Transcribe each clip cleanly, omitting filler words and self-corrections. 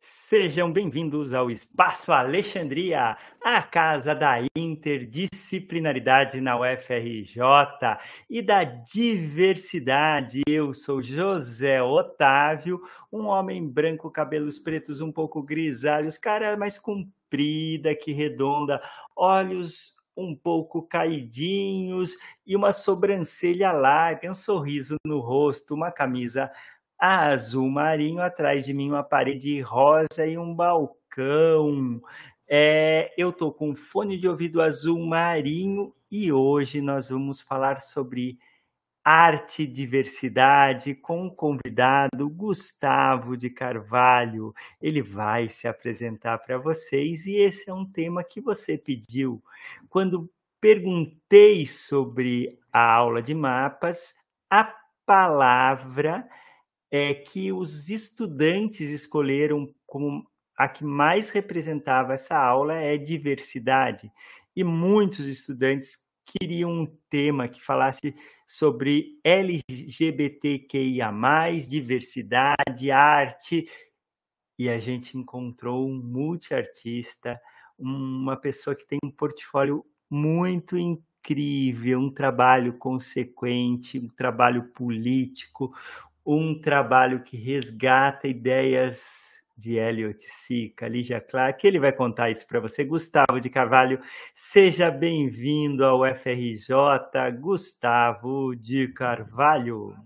Sejam bem-vindos ao Espaço Alexandria, a casa da interdisciplinaridade na UFRJ e da diversidade. Eu sou José Otávio, um homem branco, cabelos pretos um pouco grisalhos, cara mais comprida que redonda, olhos um pouco caidinhos e uma sobrancelha larga, um sorriso no rosto, uma camisa azul marinho, atrás de mim uma parede rosa e um balcão. Eu tô com um fone de ouvido azul marinho e hoje nós vamos falar sobre arte e diversidade com o convidado Gustavo de Carvalho. Ele vai se apresentar para vocês e esse é um tema que você pediu. Quando perguntei sobre a aula de mapas, a palavra é que os estudantes escolheram como a que mais representava essa aula é diversidade. E muitos estudantes queriam um tema que falasse sobre LGBTQIA+, diversidade, arte. E a gente encontrou um multiartista, uma pessoa que tem um portfólio muito incrível, um trabalho consequente, um trabalho político, um trabalho que resgata ideias de Hélio Oiticica, Lygia Clark. Ele vai contar isso para você. Gustavo de Carvalho, seja bem-vindo ao UFRJ. Gustavo de Carvalho.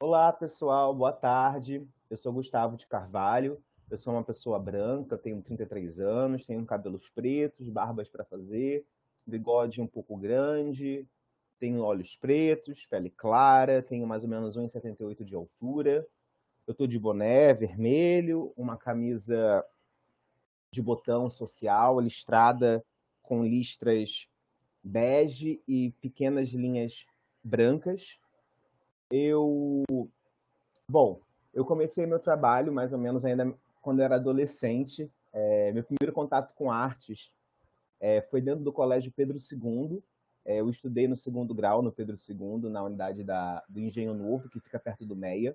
Olá, pessoal. Boa tarde. Eu sou Gustavo de Carvalho. Eu sou uma pessoa branca, tenho 33 anos, tenho cabelos pretos, barbas para fazer, bigode um pouco grande, tenho olhos pretos, pele clara, tenho mais ou menos 1,78 de altura. Eu estou de boné vermelho, uma camisa de botão social, listrada com listras bege e pequenas linhas brancas. Eu comecei meu trabalho mais ou menos ainda quando eu era adolescente. Meu primeiro contato com artes foi dentro do Colégio Pedro II. Eu estudei no segundo grau, no Pedro II, na unidade do Engenho Novo, que fica perto do Meia.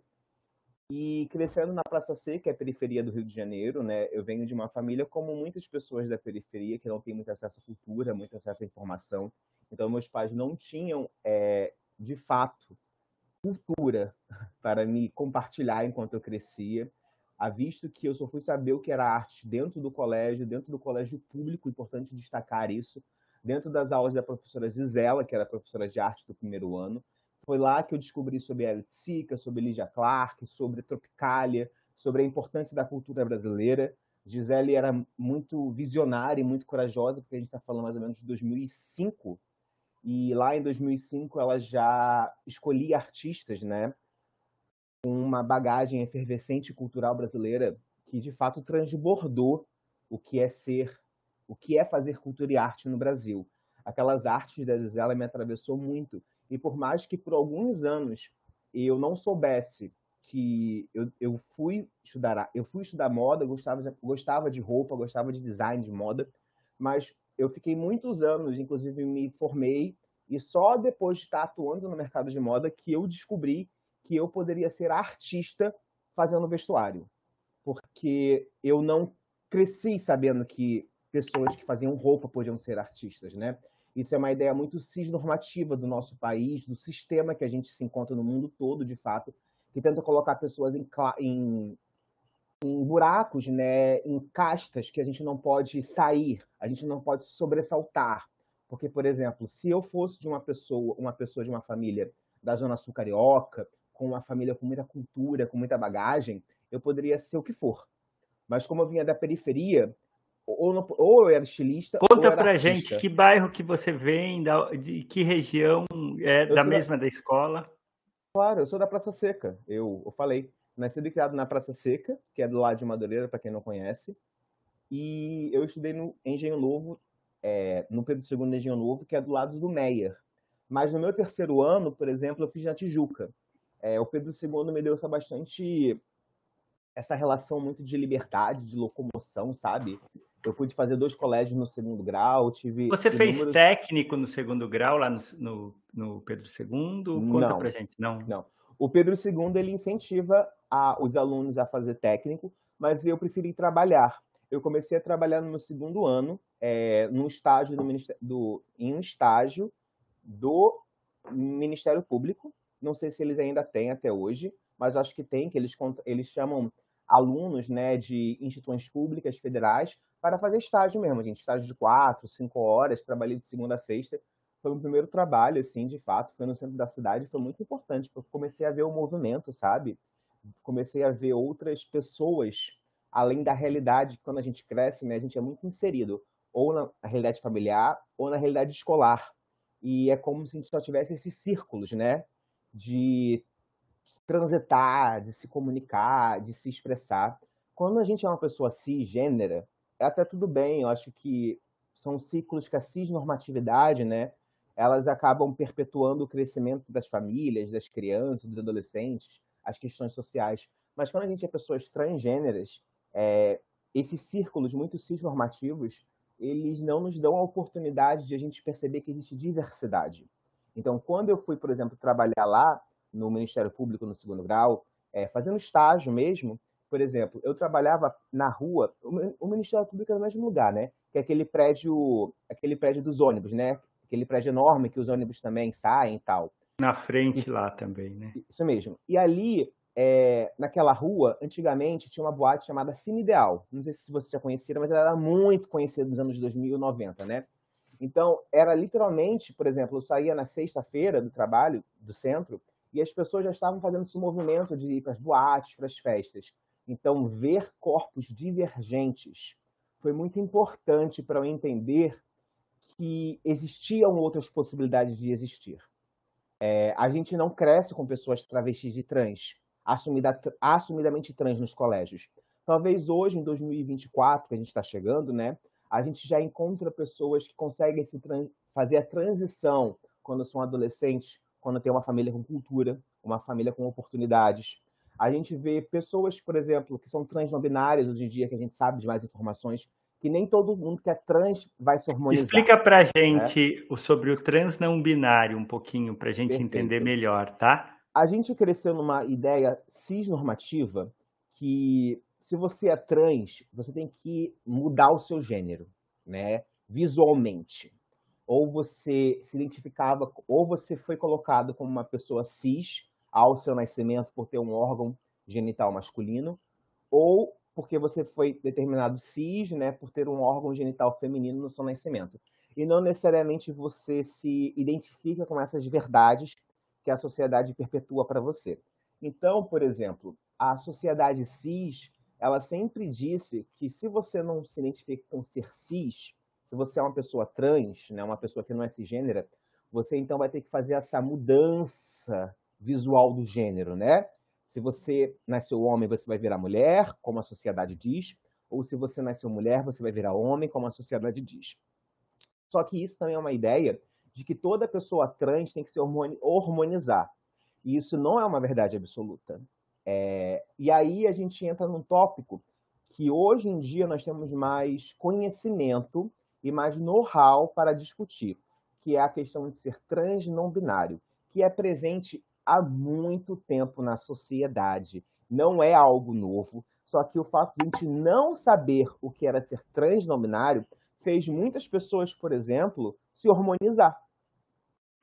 E crescendo na Praça Seca, que é a periferia do Rio de Janeiro, né? Eu venho de uma família, como muitas pessoas da periferia, que não tem muito acesso à cultura, muito acesso à informação. Então, meus pais não tinham, de fato, cultura para me compartilhar enquanto eu crescia. Visto que eu só fui saber o que era arte dentro do colégio público, importante destacar isso, dentro das aulas da professora Gisela, que era professora de arte do primeiro ano. Foi lá que eu descobri sobre Hélio Oiticica, sobre Lygia Clark, sobre Tropicália, sobre a importância da cultura brasileira. Gisela era muito visionária e muito corajosa, porque a gente está falando mais ou menos de 2005. E lá em 2005 ela já escolhia artistas, né, com uma bagagem efervescente cultural brasileira que, de fato, transbordou o que é ser, o que é fazer cultura e arte no Brasil. Aquelas artes da Gisela me atravessou muito. E por mais que por alguns anos eu não soubesse que eu fui estudar moda, gostava de roupa, gostava de design de moda, mas eu fiquei muitos anos, inclusive me formei, e só depois de estar atuando no mercado de moda que eu descobri que eu poderia ser artista fazendo vestuário. Porque eu não cresci sabendo que pessoas que faziam roupa podiam ser artistas, né? Isso é uma ideia muito cisnormativa do nosso país, do sistema que a gente se encontra no mundo todo, de fato, que tenta colocar pessoas em buracos, né? Em castas que a gente não pode sair, a gente não pode sobressaltar. Porque, por exemplo, se eu fosse de uma pessoa de uma família da Zona Sul Carioca, com uma família com muita cultura, com muita bagagem, eu poderia ser o que for. Mas como eu vinha da periferia, ou eu era estilista. Conta pra artista. Gente, que bairro que você vem, de que região, da escola? Claro, eu sou da Praça Seca, eu falei. Nascido e criado na Praça Seca, que é do lado de Madureira, para quem não conhece. E eu estudei no Engenho Novo, no Pedro II Engenho Novo, que é do lado do Meyer. Mas no meu terceiro ano, por exemplo, eu fiz na Tijuca. O Pedro II me deu essa relação muito de liberdade, de locomoção, sabe? Eu pude fazer 2 colégios no segundo grau, tive... Você fez técnico no segundo grau, lá no Pedro II? Conta pra gente. Não. O Pedro II, ele incentiva os alunos a fazer técnico, mas eu preferi trabalhar. Eu comecei a trabalhar no meu segundo ano, em um estágio do Ministério Público. Não sei se eles ainda têm até hoje, mas acho que tem, que eles chamam alunos, né, de instituições públicas federais para fazer estágio mesmo, gente. Estágio de 4, 5 horas, trabalhei de segunda a sexta. Foi o primeiro trabalho, assim, de fato, foi no centro da cidade, foi muito importante, porque eu comecei a ver o movimento, sabe? Comecei a ver outras pessoas, além da realidade, que quando a gente cresce, né, a gente é muito inserido, ou na realidade familiar, ou na realidade escolar. E é como se a gente só tivesse esses círculos, né? De transitar, de se comunicar, de se expressar. Quando a gente é uma pessoa cisgênera, é até tudo bem, eu acho que são ciclos que a cisnormatividade, né? Elas acabam perpetuando o crescimento das famílias, das crianças, dos adolescentes, as questões sociais. Mas quando a gente é pessoas transgêneras, esses círculos muito cisnormativos, eles não nos dão a oportunidade de a gente perceber que existe diversidade. Então, quando eu fui, por exemplo, trabalhar lá no Ministério Público, no segundo grau, fazendo estágio mesmo, por exemplo, eu trabalhava na rua, o Ministério Público é o mesmo lugar, né? Que é aquele prédio dos ônibus, né? Aquele prédio enorme que os ônibus também saem e tal. Na frente lá também, né? Isso mesmo. E ali, naquela rua, antigamente, tinha uma boate chamada Cine Ideal. Não sei se vocês já conheceram, mas ela era muito conhecida nos anos 2090, né? Então, era literalmente, por exemplo, eu saía na sexta-feira do trabalho, do centro, e as pessoas já estavam fazendo esse movimento de ir para as boates, para as festas. Então, ver corpos divergentes foi muito importante para eu entender que existiam outras possibilidades de existir. A gente não cresce com pessoas travestis e trans, assumidamente trans nos colégios. Talvez hoje, em 2024, que a gente está chegando, né, a gente já encontra pessoas que conseguem fazer a transição quando são adolescentes, quando tem uma família com cultura, uma família com oportunidades. A gente vê pessoas, por exemplo, que são trans não binárias hoje em dia, que a gente sabe de mais informações, que nem todo mundo que é trans vai se hormonizar. Explica pra gente sobre o trans não binário um pouquinho, pra gente entender melhor, tá? A gente cresceu numa ideia cisnormativa que se você é trans, você tem que mudar o seu gênero, né? Visualmente. Ou você se identificava, ou você foi colocado como uma pessoa cis ao seu nascimento por ter um órgão genital masculino, ou porque você foi determinado cis, né, por ter um órgão genital feminino no seu nascimento. E não necessariamente você se identifica com essas verdades que a sociedade perpetua para você. Então, por exemplo, a sociedade cis, ela sempre disse que se você não se identifica com ser cis, se você é uma pessoa trans, né, uma pessoa que não é cisgênera, você então vai ter que fazer essa mudança visual do gênero, né? Se você nasceu homem, você vai virar mulher, como a sociedade diz, ou se você nasceu mulher, você vai virar homem, como a sociedade diz. Só que isso também é uma ideia de que toda pessoa trans tem que se hormonizar. E isso não é uma verdade absoluta. E aí a gente entra num tópico que hoje em dia nós temos mais conhecimento e mais know-how para discutir, que é a questão de ser trans não binário, que é presente há muito tempo na sociedade. Não é algo novo, só que o fato de a gente não saber o que era ser trans não binário fez muitas pessoas, por exemplo, se hormonizar.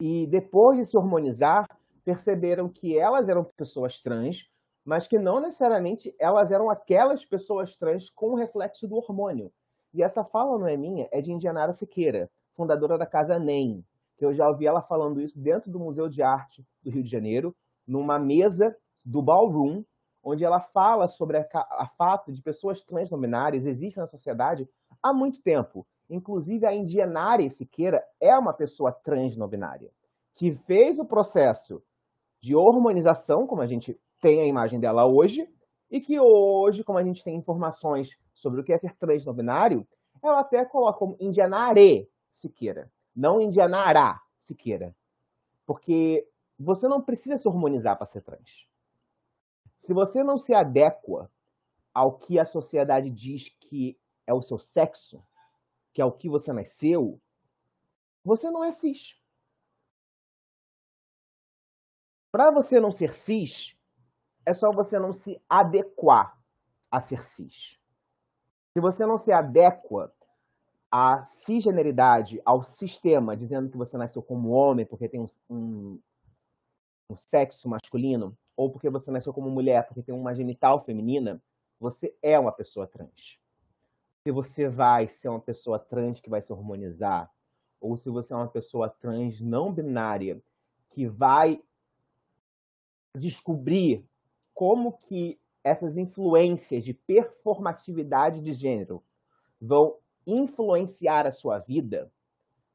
E depois de se hormonizar, perceberam que elas eram pessoas trans, mas que não necessariamente elas eram aquelas pessoas trans com o reflexo do hormônio. E essa fala não é minha, é de Indianara Siqueira, fundadora da Casa NEM. Eu já ouvi ela falando isso dentro do Museu de Arte do Rio de Janeiro, numa mesa do Ballroom, onde ela fala sobre a fato de pessoas trans não binárias existem na sociedade há muito tempo. Inclusive, a Indianara Siqueira é uma pessoa trans não binária, que fez o processo de hormonização, como a gente tem a imagem dela hoje, e que hoje, como a gente tem informações sobre o que é ser trans não binário, ela até coloca como Indianara Siqueira. Não Indianara Siqueira. Porque você não precisa se hormonizar para ser trans. Se você não se adequa ao que a sociedade diz que é o seu sexo, que é o que você nasceu, você não é cis. Para você não ser cis, é só você não se adequar a ser cis. Se você não se adequa à cisgeneridade, ao sistema, dizendo que você nasceu como homem porque tem um sexo masculino, ou porque você nasceu como mulher porque tem uma genital feminina, você é uma pessoa trans. Se você vai ser uma pessoa trans que vai se hormonizar, ou se você é uma pessoa trans não binária que vai descobrir como que essas influências de performatividade de gênero vão influenciar a sua vida,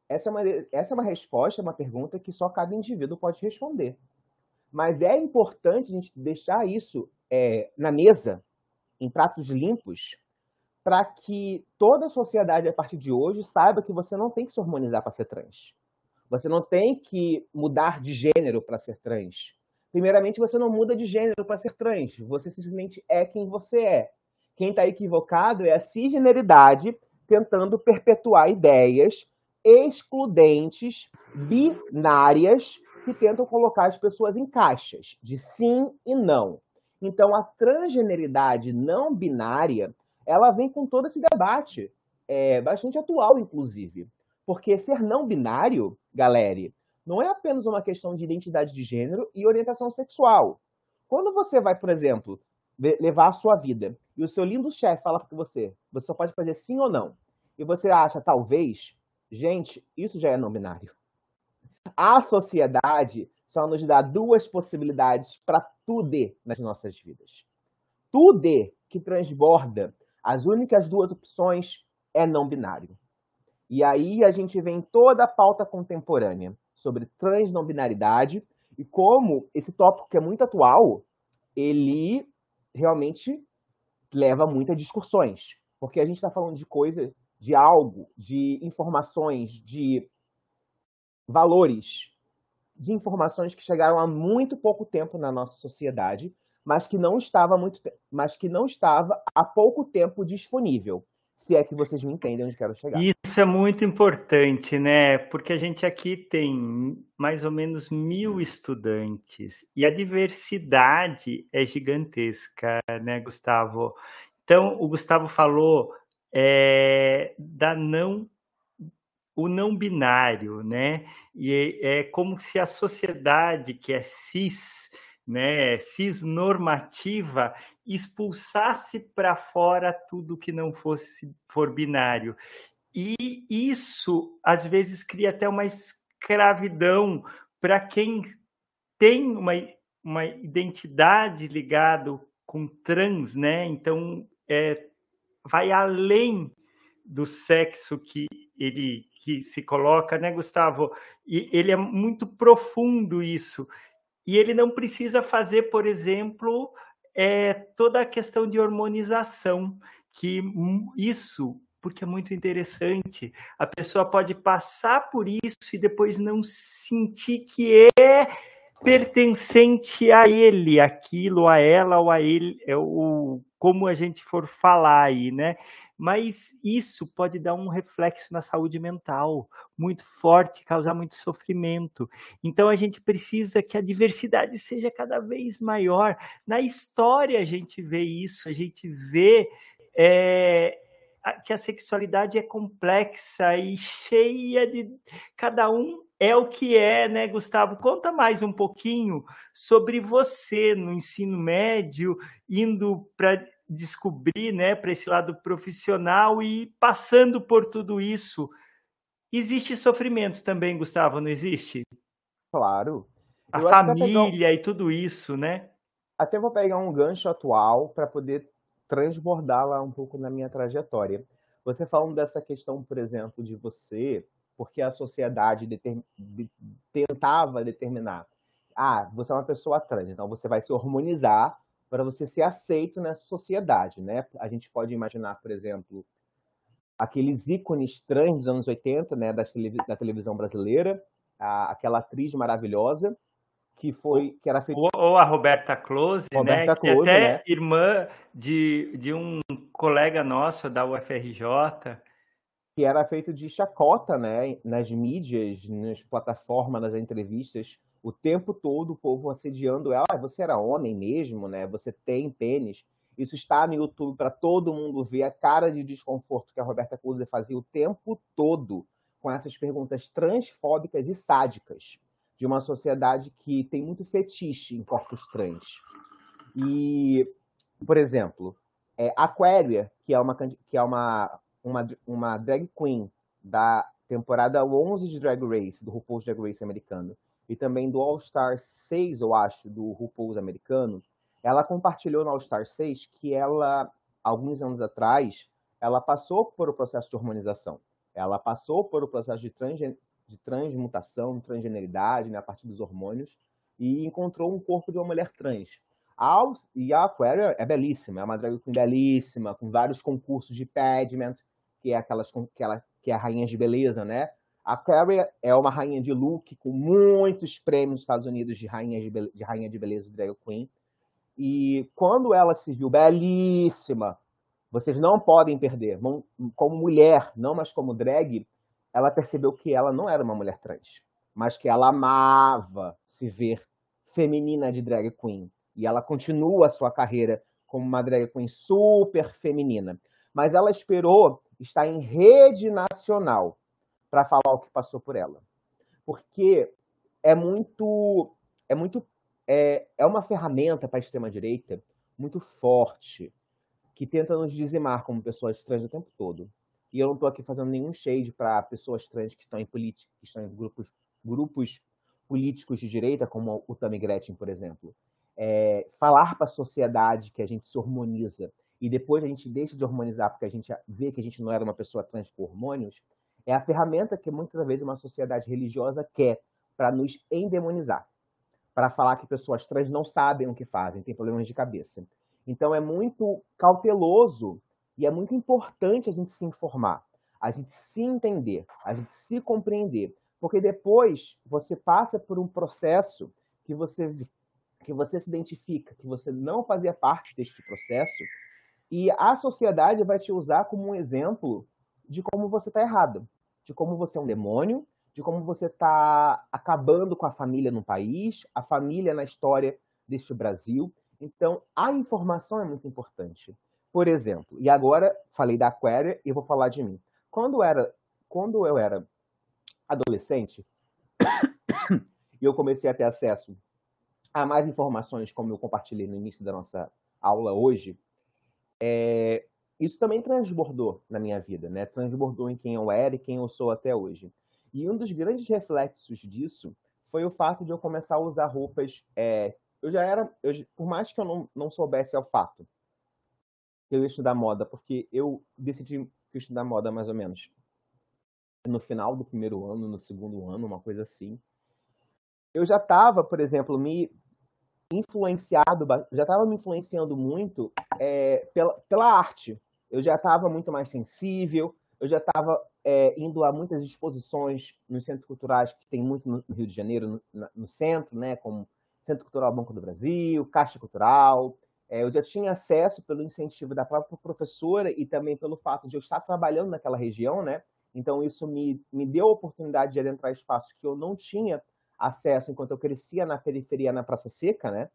essa é uma resposta, uma pergunta que só cada indivíduo pode responder. Mas é importante a gente deixar isso na mesa, em pratos limpos, para que toda a sociedade, a partir de hoje, saiba que você não tem que se hormonizar para ser trans. Você não tem que mudar de gênero para ser trans. Primeiramente, você não muda de gênero para ser trans. Você simplesmente é quem você é. Quem está equivocado é a cisgeneridade tentando perpetuar ideias excludentes, binárias, que tentam colocar as pessoas em caixas de sim e não. Então, a transgeneridade não binária, ela vem com todo esse debate, bastante atual, inclusive. Porque ser não binário, galera, não é apenas uma questão de identidade de gênero e orientação sexual. Quando você vai, por exemplo, levar a sua vida, e o seu lindo chefe fala para você, você só pode fazer sim ou não, e você acha, talvez, gente, isso já é não binário. A sociedade só nos dá duas possibilidades para tudo nas nossas vidas. Tudo que transborda, as únicas duas opções é não binário. E aí a gente vê em toda a pauta contemporânea sobre transnobinaridade e como esse tópico, que é muito atual, ele realmente leva a muitas discussões. Porque a gente está falando de coisa, de algo, de informações, de valores, de informações que chegaram há muito pouco tempo na nossa sociedade, mas que não estava há pouco tempo disponível. Se é que vocês me entendem onde quero chegar. Isso é muito importante, né? Porque a gente aqui tem mais ou menos 1.000 estudantes e a diversidade é gigantesca, né, Gustavo? Então, o Gustavo falou o não binário, né? E é como se a sociedade que é cis, né, cisnormativa, expulsasse para fora tudo que não for binário. E isso, às vezes, cria até uma escravidão para quem tem uma identidade ligada com trans, né? Então, vai além do sexo que ele que se coloca, né, Gustavo? E ele é muito profundo isso. E ele não precisa fazer, por exemplo, toda a questão de hormonização, que isso, porque é muito interessante, a pessoa pode passar por isso e depois não sentir que é pertencente a ele, aquilo, a ela ou a ele, como a gente for falar aí, né? Mas isso pode dar um reflexo na saúde mental muito forte, causar muito sofrimento. Então, a gente precisa que a diversidade seja cada vez maior. Na história, a gente vê isso, a gente vê que a sexualidade é complexa e cheia de... Cada um é o que é, né, Gustavo? Conta mais um pouquinho sobre você no ensino médio, indo para... descobrir, né, para esse lado profissional e passando por tudo isso. Existe sofrimento também, Gustavo, não existe? Claro. A família e tudo isso, né? Até vou pegar um gancho atual para poder transbordar lá um pouco na minha trajetória. Você falando dessa questão, por exemplo, de você, porque a sociedade tentava determinar, você é uma pessoa trans, então você vai se hormonizar para você ser aceito nessa sociedade, né? A gente pode imaginar, por exemplo, aqueles ícones trans dos anos 80, né, da televisão brasileira, aquela atriz maravilhosa que era feita... Ou a Roberta Close, né? Que Close, até né? Irmã de um colega nosso da UFRJ. Que era feito de chacota, né? Nas mídias, nas plataformas, nas entrevistas, o tempo todo o povo assediando ela. Ah, você era homem mesmo, né? Você tem pênis. Isso está no YouTube para todo mundo ver a cara de desconforto que a Roberta Close fazia o tempo todo com essas perguntas transfóbicas e sádicas de uma sociedade que tem muito fetiche em corpos trans. E, por exemplo, Aquaria, que é uma drag queen da temporada 11 de Drag Race, do RuPaul's Drag Race americano, e também do All Star 6, eu acho, do RuPaul's americano, ela compartilhou no All Star 6 que ela, alguns anos atrás, ela passou por um processo de hormonização. Ela passou por um processo de transmutação, transgeneridade, né, a partir dos hormônios, e encontrou um corpo de uma mulher trans. E a Aquaria é belíssima, é uma drag queen belíssima, com vários concursos de pageant, que é rainhas de beleza, né? A Aquaria é uma rainha de look com muitos prêmios nos Estados Unidos de rainha de beleza, de drag queen. E quando ela se viu belíssima, vocês não podem perder, como mulher, não mais como drag, ela percebeu que ela não era uma mulher trans, mas que ela amava se ver feminina de drag queen. E ela continua a sua carreira como uma drag queen super feminina. Mas ela esperou estar em rede nacional para falar o que passou por ela. Porque é uma ferramenta para a extrema-direita muito forte, que tenta nos dizimar como pessoas trans o tempo todo. E eu não estou aqui fazendo nenhum shade para pessoas trans que estão em grupos políticos de direita, como o Tami Gretchen, por exemplo. Falar para a sociedade que a gente se hormoniza e depois a gente deixa de hormonizar porque a gente vê que a gente não era uma pessoa trans com hormônios, é a ferramenta que muitas vezes uma sociedade religiosa quer para nos endemonizar, para falar que pessoas trans não sabem o que fazem, têm problemas de cabeça. Então é muito cauteloso e é muito importante a gente se informar, a gente se entender, a gente se compreender, porque depois você passa por um processo que você se identifica, que você não fazia parte deste processo, e a sociedade vai te usar como um exemplo de como você está errado, de como você é um demônio, de como você está acabando com a família no país, a família na história deste Brasil. Então, a informação é muito importante. Por exemplo, e agora falei da Aquaria e vou falar de mim. Quando eu era adolescente, e eu comecei a ter acesso a mais informações, como eu compartilhei no início da nossa aula hoje, isso também transbordou na minha vida, né? Transbordou em quem eu era e quem eu sou até hoje. E um dos grandes reflexos disso foi o fato de eu começar a usar roupas... por mais que eu não soubesse ao fato, eu ia estudar moda, porque eu decidi que eu estudar moda mais ou menos no final do primeiro ano, no segundo ano, uma coisa assim. Eu já estava, por exemplo, me influenciando muito pela arte. Eu já estava muito mais sensível, eu já estava indo a muitas exposições nos centros culturais que tem muito no Rio de Janeiro, no centro, né, como Centro Cultural Banco do Brasil, Caixa Cultural. Eu já tinha acesso pelo incentivo da própria professora e também pelo fato de eu estar trabalhando naquela região, né? Então isso me deu a oportunidade de adentrar espaços que eu não tinha acesso enquanto eu crescia na periferia, na Praça Seca, né?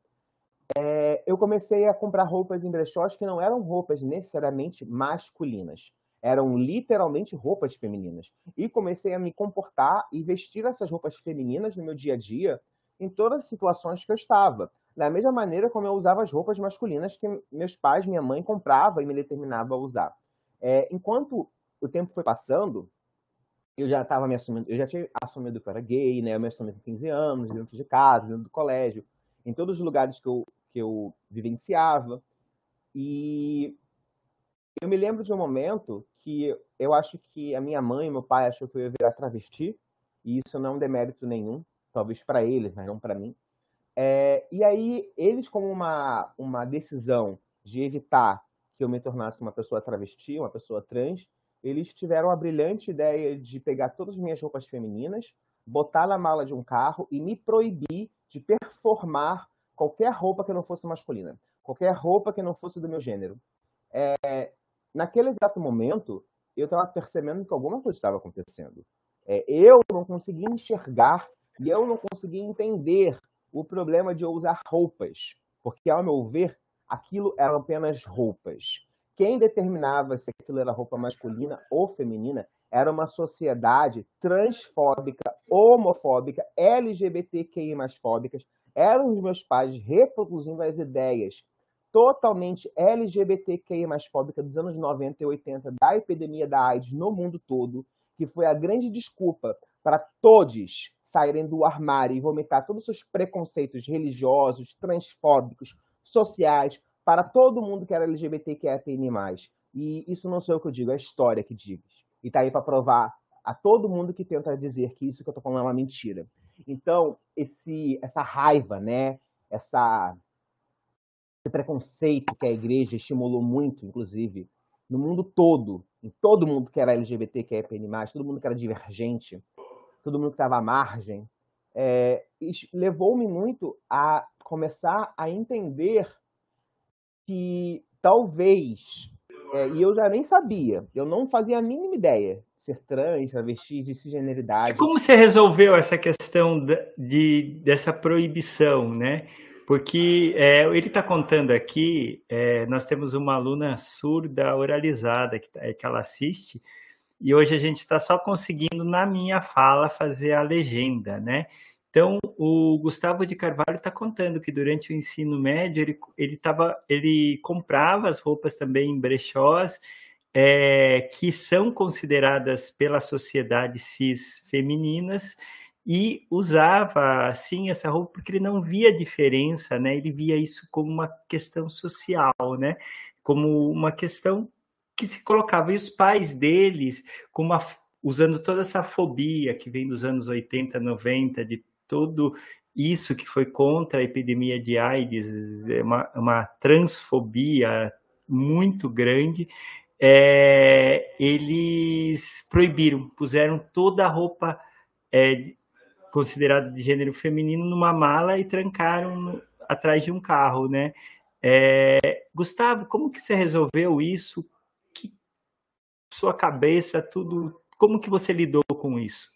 Eu comecei a comprar roupas em brechós que não eram roupas necessariamente masculinas, eram literalmente roupas femininas. E comecei a me comportar e vestir essas roupas femininas no meu dia a dia, em todas as situações que eu estava. Da mesma maneira como eu usava as roupas masculinas que meus pais, minha mãe comprava e me determinava a usar. Enquanto o tempo foi passando, eu já tinha assumido que eu era gay, né? Eu me assumi com 15 anos, dentro de casa, dentro do colégio, em todos os lugares que eu vivenciava. E eu me lembro de um momento que eu acho que a minha mãe e meu pai achou que eu ia virar travesti, e isso não é um demérito nenhum, talvez para eles, mas não para mim. E aí, eles, como uma decisão de evitar que eu me tornasse uma pessoa travesti, uma pessoa trans, eles tiveram a brilhante ideia de pegar todas as minhas roupas femininas, botar na mala de um carro e me proibir de performar qualquer roupa que não fosse masculina, qualquer roupa que não fosse do meu gênero. Naquele exato momento, eu estava percebendo que alguma coisa estava acontecendo. Eu não conseguia enxergar E eu não conseguia entender o problema de eu usar roupas, porque, ao meu ver, aquilo eram apenas roupas. Quem determinava se aquilo era roupa masculina ou feminina era uma sociedade transfóbica, homofóbica, LGBTQI+, eram os meus pais reproduzindo as ideias totalmente LGBTQI+, dos anos 90 e 80, da epidemia da AIDS no mundo todo, que foi a grande desculpa para todos saírem do armário e vomitar todos os seus preconceitos religiosos, transfóbicos, sociais, para todo mundo que era LGBTQI+. E isso não sou eu que eu digo, é a história que diz. E tá aí para provar a todo mundo que tenta dizer que isso que eu tô falando é uma mentira. Então, essa raiva, né? Esse preconceito que a igreja estimulou muito, inclusive, no mundo todo, em todo mundo que era LGBT, que é PN+, todo mundo que era divergente, todo mundo que estava à margem, levou-me muito a começar a entender que talvez... e eu já nem sabia, eu não fazia a mínima ideia de ser trans, travesti, de cisgeneridade. Como você resolveu essa questão dessa proibição, né? Porque ele está contando aqui, nós temos uma aluna surda oralizada que ela assiste, e hoje a gente está só conseguindo, na minha fala, fazer a legenda, né? Então, o Gustavo de Carvalho está contando que durante o ensino médio ele comprava as roupas também em brechós, que são consideradas pela sociedade cis femininas, e usava, assim, essa roupa porque ele não via diferença, né? Ele via isso como uma questão social, né? Como uma questão que se colocava. E os pais deles, usando toda essa fobia que vem dos anos 80, 90, de tudo isso que foi contra a epidemia de AIDS, uma transfobia muito grande, eles proibiram, puseram toda a roupa considerada de gênero feminino numa mala e trancaram atrás de um carro, né? Gustavo, como que você resolveu isso? Que sua cabeça, tudo... Como que você lidou com isso?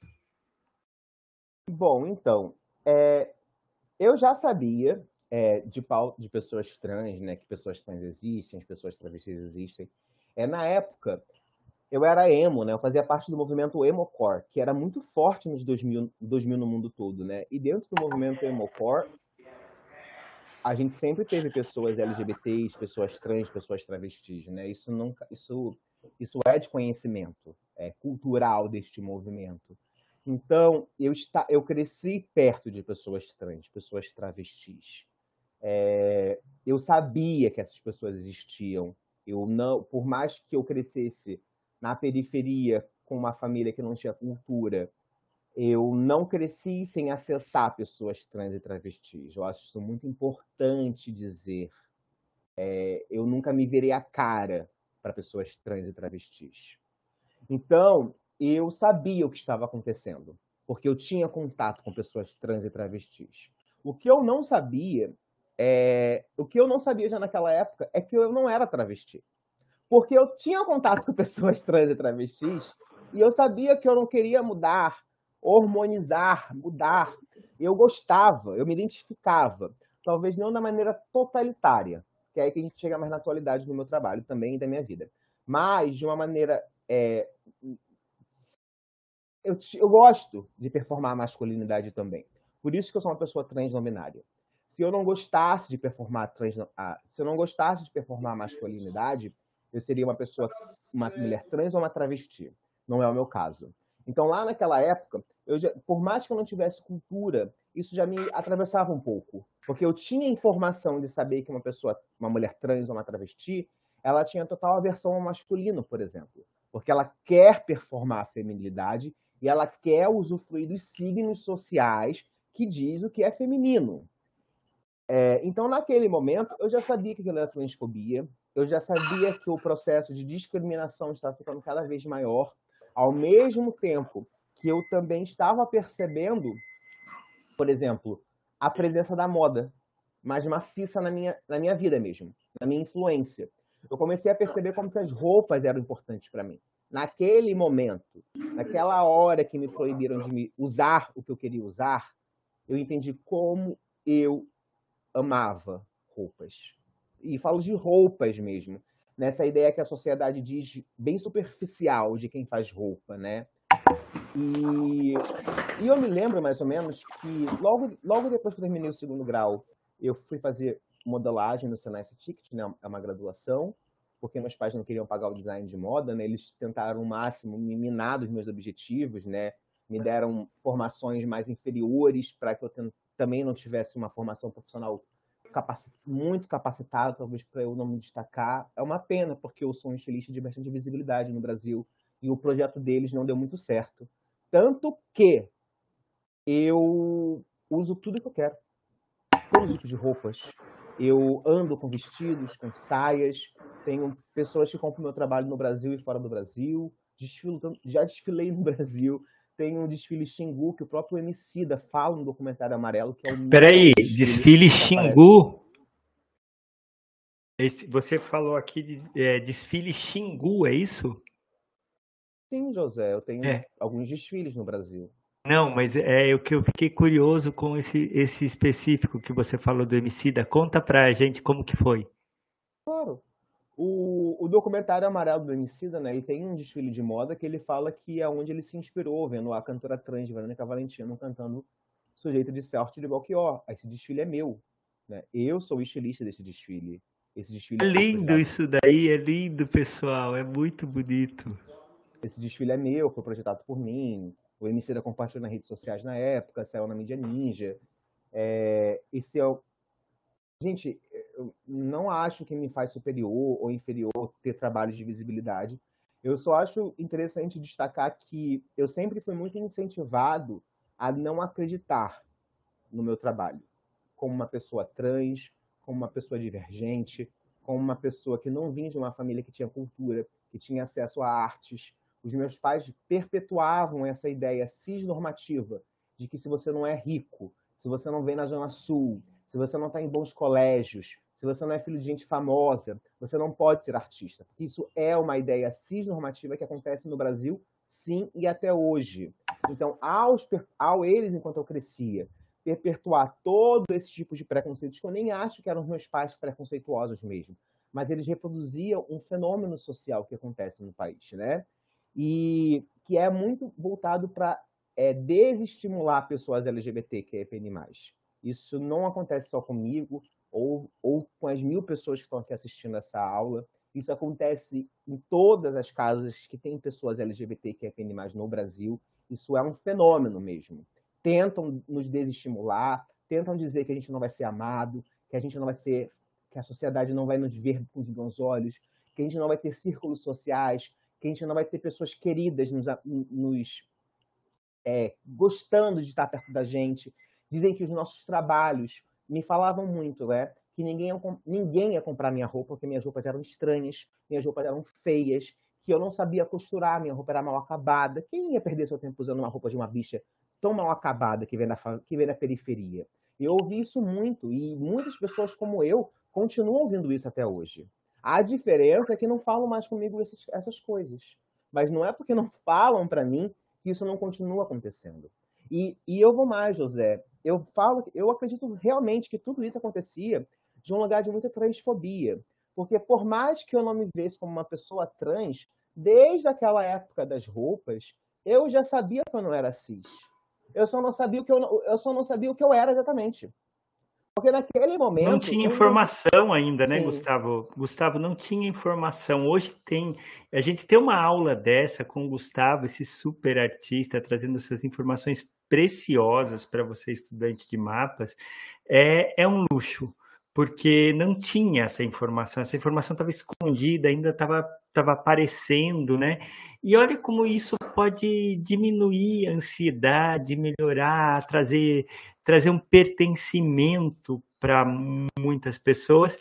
Bom, então, eu já sabia de pessoas trans, né? Que pessoas trans existem, as pessoas travestis existem. Na época, eu era emo, né? Eu fazia parte do movimento emocore, que era muito forte nos 2000 no mundo todo, né? E dentro do movimento emocore, a gente sempre teve pessoas LGBTs, pessoas trans, pessoas travestis, né? Isso é de conhecimento cultural deste movimento. Então, eu cresci perto de pessoas trans, pessoas travestis. Eu sabia que essas pessoas existiam. Por mais que eu crescesse na periferia com uma família que não tinha cultura, eu não cresci sem acessar pessoas trans e travestis. Eu acho isso muito importante dizer. Eu nunca me virei a cara para pessoas trans e travestis. Então, eu sabia o que estava acontecendo, porque eu tinha contato com pessoas trans e travestis. O que eu não sabia já naquela época é que eu não era travesti, porque eu tinha contato com pessoas trans e travestis e eu sabia que eu não queria mudar, hormonizar, mudar. Eu gostava, eu me identificava, talvez não da maneira totalitária, que é aí que a gente chega mais na atualidade do meu trabalho também e da minha vida. Mas, de uma maneira... eu gosto de performar a masculinidade também. Por isso que eu sou uma pessoa trans não binária. Se eu não gostasse de performar a masculinidade, eu seria uma mulher trans ou uma travesti. Não é o meu caso. Então, lá naquela época, por mais que eu não tivesse cultura, isso já me atravessava um pouco. Porque eu tinha informação de saber que uma mulher trans ou uma travesti, ela tinha total aversão ao masculino, por exemplo. Porque ela quer performar a feminilidade e ela quer usufruir dos signos sociais que diz o que é feminino. Então, naquele momento, eu já sabia que aquilo era transfobia, eu já sabia que o processo de discriminação estava ficando cada vez maior, ao mesmo tempo que eu também estava percebendo, por exemplo, a presença da moda mais maciça na minha vida mesmo, na minha influência. eu comecei a perceber como que as roupas eram importantes para mim. Naquele momento, naquela hora que me proibiram de me usar o que eu queria usar, eu entendi como eu amava roupas. E falo de roupas mesmo, nessa ideia que a sociedade diz bem superficial de quem faz roupa, né? E eu me lembro, mais ou menos, que logo depois que eu terminei o segundo grau, eu fui fazer modelagem no SENAI CETIQT, né? É uma graduação, porque meus pais não queriam pagar o design de moda, né? Eles tentaram o máximo minar dos meus objetivos, né? Me deram formações mais inferiores para que eu também não tivesse uma formação profissional muito capacitada, talvez para eu não me destacar. É uma pena, porque eu sou um estilista de bastante visibilidade no Brasil e o projeto deles não deu muito certo. Tanto que eu uso tudo que eu quero. Todo tipo de roupas. Eu ando com vestidos, com saias. Tenho pessoas que compram meu trabalho no Brasil e fora do Brasil. Já desfilei no Brasil. Tem um desfile Xingu, que o próprio Emicida fala no Documentário Amarelo, que é o... Peraí, desfile Xingu? Você falou aqui de desfile Xingu, é isso? Sim, José, eu tenho alguns desfiles no Brasil. Não, mas é o que eu fiquei curioso com esse específico que você falou do Emicida. Conta pra gente como que foi. Claro. O Documentário Amarelo do Emicida, né, ele tem um desfile de moda que ele fala que é onde ele se inspirou, vendo a cantora trans Verônica Valentino cantando Sujeito de Sorte de Belchior. Esse desfile é meu, né? Eu sou o estilista desse desfile. Esse desfile é lindo, isso daí, é lindo, pessoal, é muito bonito. Esse desfile é meu, foi projetado por mim. O Emicida compartilhou nas redes sociais na época, saiu na mídia ninja. Esse é o... Gente, eu não acho que me faz superior ou inferior ter trabalhos de visibilidade. Eu só acho interessante destacar que eu sempre fui muito incentivado a não acreditar no meu trabalho. Como uma pessoa trans, como uma pessoa divergente, como uma pessoa que não vinha de uma família que tinha cultura, que tinha acesso a artes. Os meus pais perpetuavam essa ideia cisnormativa de que se você não é rico, se você não vem na Zona Sul, se você não está em bons colégios, se você não é filho de gente famosa, você não pode ser artista. Porque isso é uma ideia cisnormativa que acontece no Brasil, sim, e até hoje. Então, ao eles, enquanto eu crescia, perpetuar todo esse tipo de preconceitos, que eu nem acho que eram os meus pais preconceituosos mesmo, mas eles reproduziam um fenômeno social que acontece no país, né? E que é muito voltado para desestimular pessoas LGBT, que é PN+. Isso não acontece só comigo ou com as 1.000 pessoas que estão aqui assistindo essa aula. Isso acontece em todas as casas que tem pessoas LGBTQIA+ no Brasil. Isso é um fenômeno mesmo. Tentam nos desestimular, tentam dizer que a gente não vai ser amado, que a sociedade não vai nos ver com os bons olhos, que a gente não vai ter círculos sociais, que a gente não vai ter pessoas queridas gostando de estar perto da gente. Dizem que os nossos trabalhos, me falavam muito, né? Que ninguém ia comprar minha roupa, porque minhas roupas eram estranhas, minhas roupas eram feias, que eu não sabia costurar, minha roupa era mal acabada. Quem ia perder seu tempo usando uma roupa de uma bicha tão mal acabada que vem da periferia? Eu ouvi isso muito, e muitas pessoas como eu continuam ouvindo isso até hoje. A diferença é que não falam mais comigo essas coisas. Mas não é porque não falam para mim que isso não continua acontecendo. E eu vou mais, José. Eu acredito realmente que tudo isso acontecia de um lugar de muita transfobia. Porque por mais que eu não me visse como uma pessoa trans, desde aquela época das roupas, eu já sabia que eu não era cis. Eu só não sabia o que eu era exatamente. Porque naquele momento... Não tinha informação ainda, né, Gustavo? Gustavo, não tinha informação. Hoje tem... A gente tem uma aula dessa com o Gustavo, esse super artista, trazendo essas informações preciosas para você, estudante de mapas, é um luxo, porque não tinha essa informação estava escondida, ainda estava aparecendo, né? E olha como isso pode diminuir a ansiedade, melhorar, trazer um pertencimento para muitas pessoas.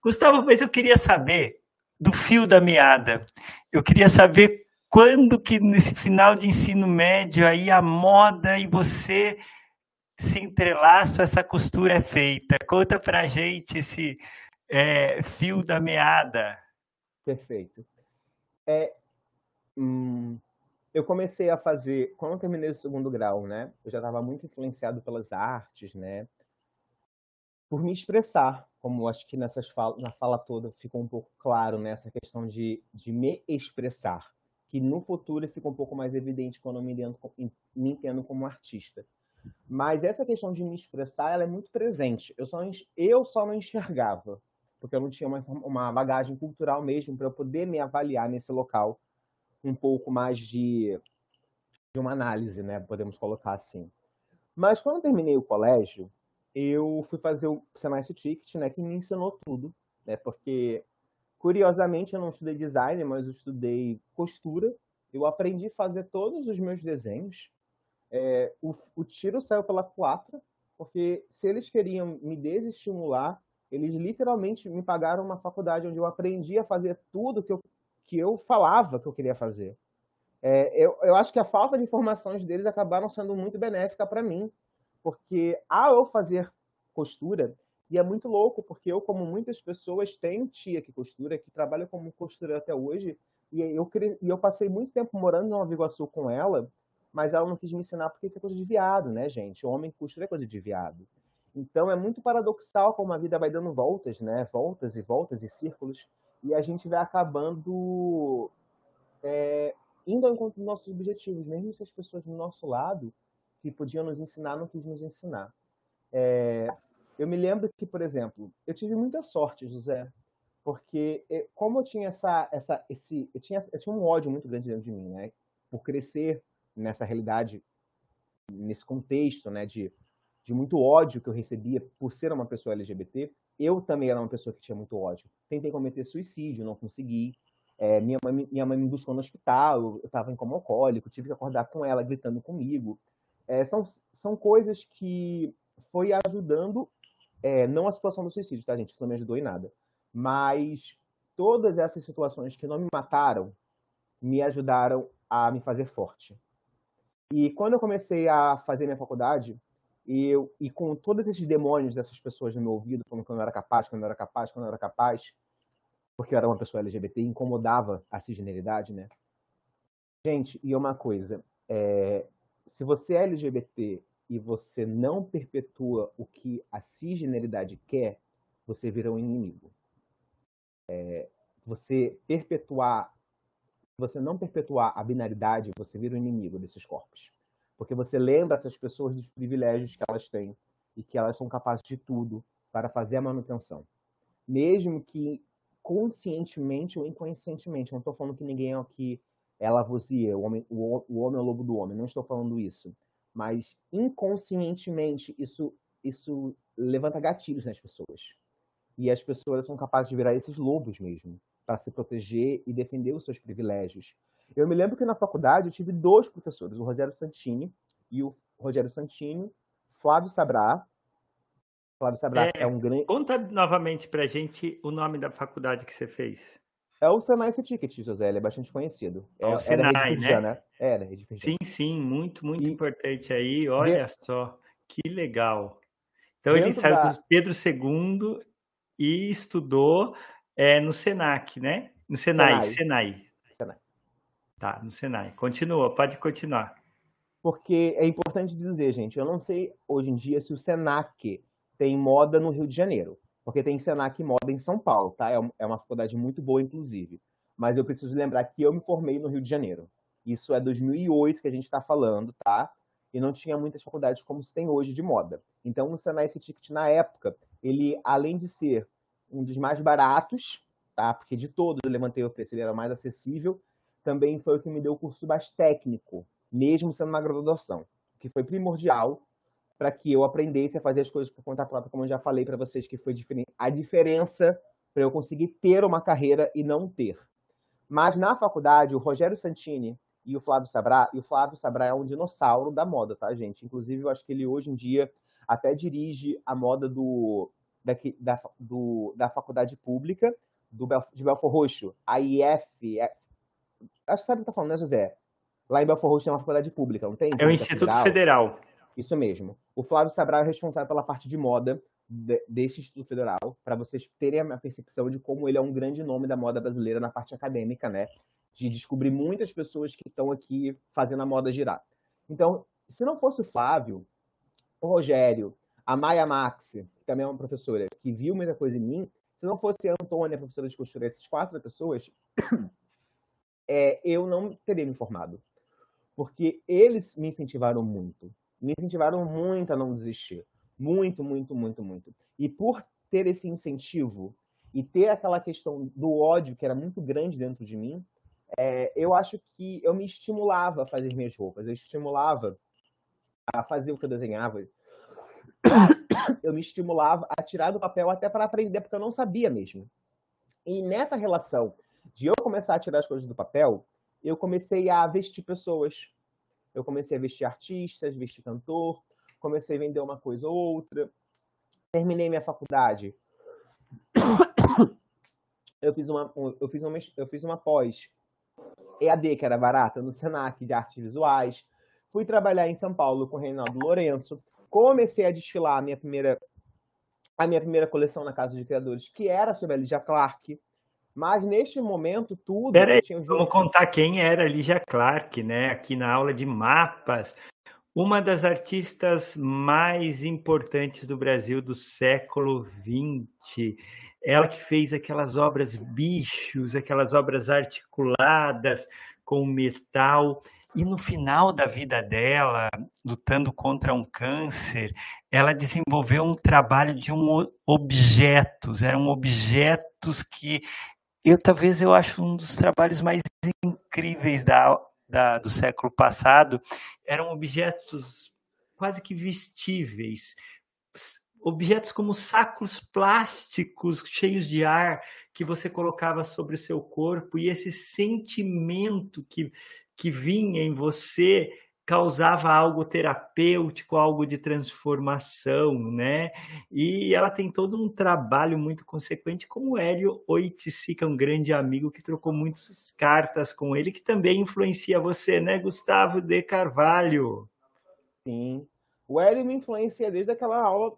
Gustavo, mas eu queria saber do fio da meada, eu queria saber quando que nesse final de ensino médio aí a moda e você se entrelaçam, essa costura é feita? Conta pra gente esse fio da meada. Perfeito. Eu comecei a fazer, quando eu terminei o segundo grau, né? Eu já estava muito influenciado pelas artes, né? Por me expressar, como acho que na fala toda ficou um pouco claro, né? Essa questão de me expressar, que no futuro fica um pouco mais evidente quando eu me entendo como artista. Mas essa questão de me expressar, ela é muito presente. Eu só não enxergava, porque eu não tinha uma bagagem cultural mesmo para eu poder me avaliar nesse local um pouco mais de uma análise, né? Podemos colocar assim. Mas quando eu terminei o colégio, eu fui fazer o SENAI CETIQT, né? Que me ensinou tudo, né? Porque, curiosamente, eu não estudei design, mas eu estudei costura. Eu aprendi a fazer todos os meus desenhos. O tiro saiu pela culatra, porque se eles queriam me desestimular, eles literalmente me pagaram uma faculdade onde eu aprendi a fazer tudo que eu falava que eu queria fazer. Eu acho que a falta de informações deles acabaram sendo muito benéfica para mim, porque ao eu fazer costura, e é muito louco, porque eu, como muitas pessoas, tenho tia que costura, que trabalha como costureira até hoje, e eu passei muito tempo morando em Nova Iguaçu com ela, mas ela não quis me ensinar porque isso é coisa de viado, né, gente? O homem que costura é coisa de viado. Então é muito paradoxal como a vida vai dando voltas, né? Voltas e círculos, e a gente vai acabando indo ao encontro dos nossos objetivos, mesmo se as pessoas do nosso lado que podiam nos ensinar não quis nos ensinar. Eu me lembro que, por exemplo, eu tive muita sorte, José, porque como eu tinha eu tinha um ódio muito grande dentro de mim, né? Por crescer nessa realidade, nesse contexto, né? De muito ódio que eu recebia por ser uma pessoa LGBT, eu também era uma pessoa que tinha muito ódio. Tentei cometer suicídio, não consegui. Minha mãe me buscou no hospital, eu estava em coma alcoólico, tive que acordar com ela gritando comigo. São coisas que foi ajudando, não a situação do suicídio, tá, gente? Isso não me ajudou em nada. Mas todas essas situações que não me mataram me ajudaram a me fazer forte. E quando eu comecei a fazer minha faculdade, e com todos esses demônios dessas pessoas no meu ouvido, falando que eu não era capaz, que eu não era capaz, que eu não era capaz, porque eu era uma pessoa LGBT, incomodava a cisgeneridade, né? Gente, e uma coisa, se você é LGBT e você não perpetua o que a cisgeneridade quer, você vira um inimigo. Se você não perpetuar a binaridade, você vira um inimigo desses corpos. Porque você lembra essas pessoas dos privilégios que elas têm e que elas são capazes de tudo para fazer a manutenção. Mesmo que conscientemente ou inconscientemente, não estou falando que ninguém aqui é Lavoisier, o homem é o lobo do homem, não estou falando isso. Mas inconscientemente isso levanta gatilhos nas pessoas. E as pessoas são capazes de virar esses lobos mesmo, para se proteger e defender os seus privilégios. Eu me lembro que na faculdade eu tive dois professores, o Rogério Santini, Flávio Sabará. Flávio Sabará é um grande... Conta novamente pra gente o nome da faculdade que você fez. É o SENAI CETIQT, José, ele é bastante conhecido. O SENAI, era Rede Pirjana, né? Era Rede Pirjana. Sim, muito importante aí, olha só, que legal. Então ele saiu do Pedro II e estudou no Senac, né? No Senai. Tá, no Senai. Continua, pode continuar. Porque é importante dizer, gente, eu não sei hoje em dia se o Senac tem moda no Rio de Janeiro, porque tem Senac e moda em São Paulo, tá? É uma faculdade muito boa, inclusive. Mas eu preciso lembrar que eu me formei no Rio de Janeiro. Isso é 2008 que a gente está falando, tá? E não tinha muitas faculdades como se tem hoje de moda. Então, o SENAI CETIQT, na época, ele, além de ser um dos mais baratos, tá? Porque de todos eu levantei o preço, ele era mais acessível, também foi o que me deu o curso mais técnico, mesmo sendo na graduação, que foi primordial para que eu aprendesse a fazer as coisas por conta própria, como eu já falei para vocês, que foi a diferença para eu conseguir ter uma carreira e não ter. Mas na faculdade, o Rogério Santini e o Flávio Sabará, é um dinossauro da moda, tá, gente? Inclusive, eu acho que ele hoje em dia até dirige a moda da faculdade pública de Belfor Roxo, a IF, acho que sabe o que está falando, né, José? Lá em Belfor Roxo tem uma faculdade pública, não tem? É o Instituto Federal. Isso mesmo. O Flávio Sabará é responsável pela parte de moda desse Instituto Federal, para vocês terem a percepção de como ele é um grande nome da moda brasileira na parte acadêmica, né? De descobrir muitas pessoas que estão aqui fazendo a moda girar. Então, se não fosse o Flávio, o Rogério, a Maia Maxi, que também é uma professora que viu muita coisa em mim, se não fosse a Antônia, a professora de costura, essas quatro pessoas, eu não teria me formado. Porque eles me incentivaram muito. Me incentivaram muito a não desistir. Muito, muito, muito, muito. E por ter esse incentivo e ter aquela questão do ódio que era muito grande dentro de mim, eu acho que eu me estimulava a fazer minhas roupas. Eu estimulava a fazer o que eu desenhava. Eu me estimulava a tirar do papel até para aprender, porque eu não sabia mesmo. E nessa relação de eu começar a tirar as coisas do papel, eu comecei a vestir pessoas. Eu comecei a vestir artistas, vestir cantor, comecei a vender uma coisa ou outra. Terminei minha faculdade. Eu fiz uma pós EAD, que era barata, no Senac, de artes visuais. Fui trabalhar em São Paulo com o Reinaldo Lourenço. Comecei a desfilar a minha primeira coleção na Casa de Criadores, que era sobre a Lygia Clark. Mas, neste momento, tudo... Peraí, vamos contar quem era a Lygia Clark, né? Aqui na aula de mapas. Uma das artistas mais importantes do Brasil do século XX. Ela que fez aquelas obras bichos, aquelas obras articuladas com metal. E no final da vida dela, lutando contra um câncer, ela desenvolveu um trabalho de objetos. Eram objetos que eu acho um dos trabalhos mais incríveis do século passado. Eram objetos quase que vestíveis, objetos como sacos plásticos cheios de ar que você colocava sobre o seu corpo, e esse sentimento que vinha em você causava algo terapêutico, algo de transformação, né? E ela tem todo um trabalho muito consequente, como o Hélio Oiticica, um grande amigo que trocou muitas cartas com ele, que também influencia você, né, Gustavo de Carvalho? Sim. O Hélio me influencia desde aquela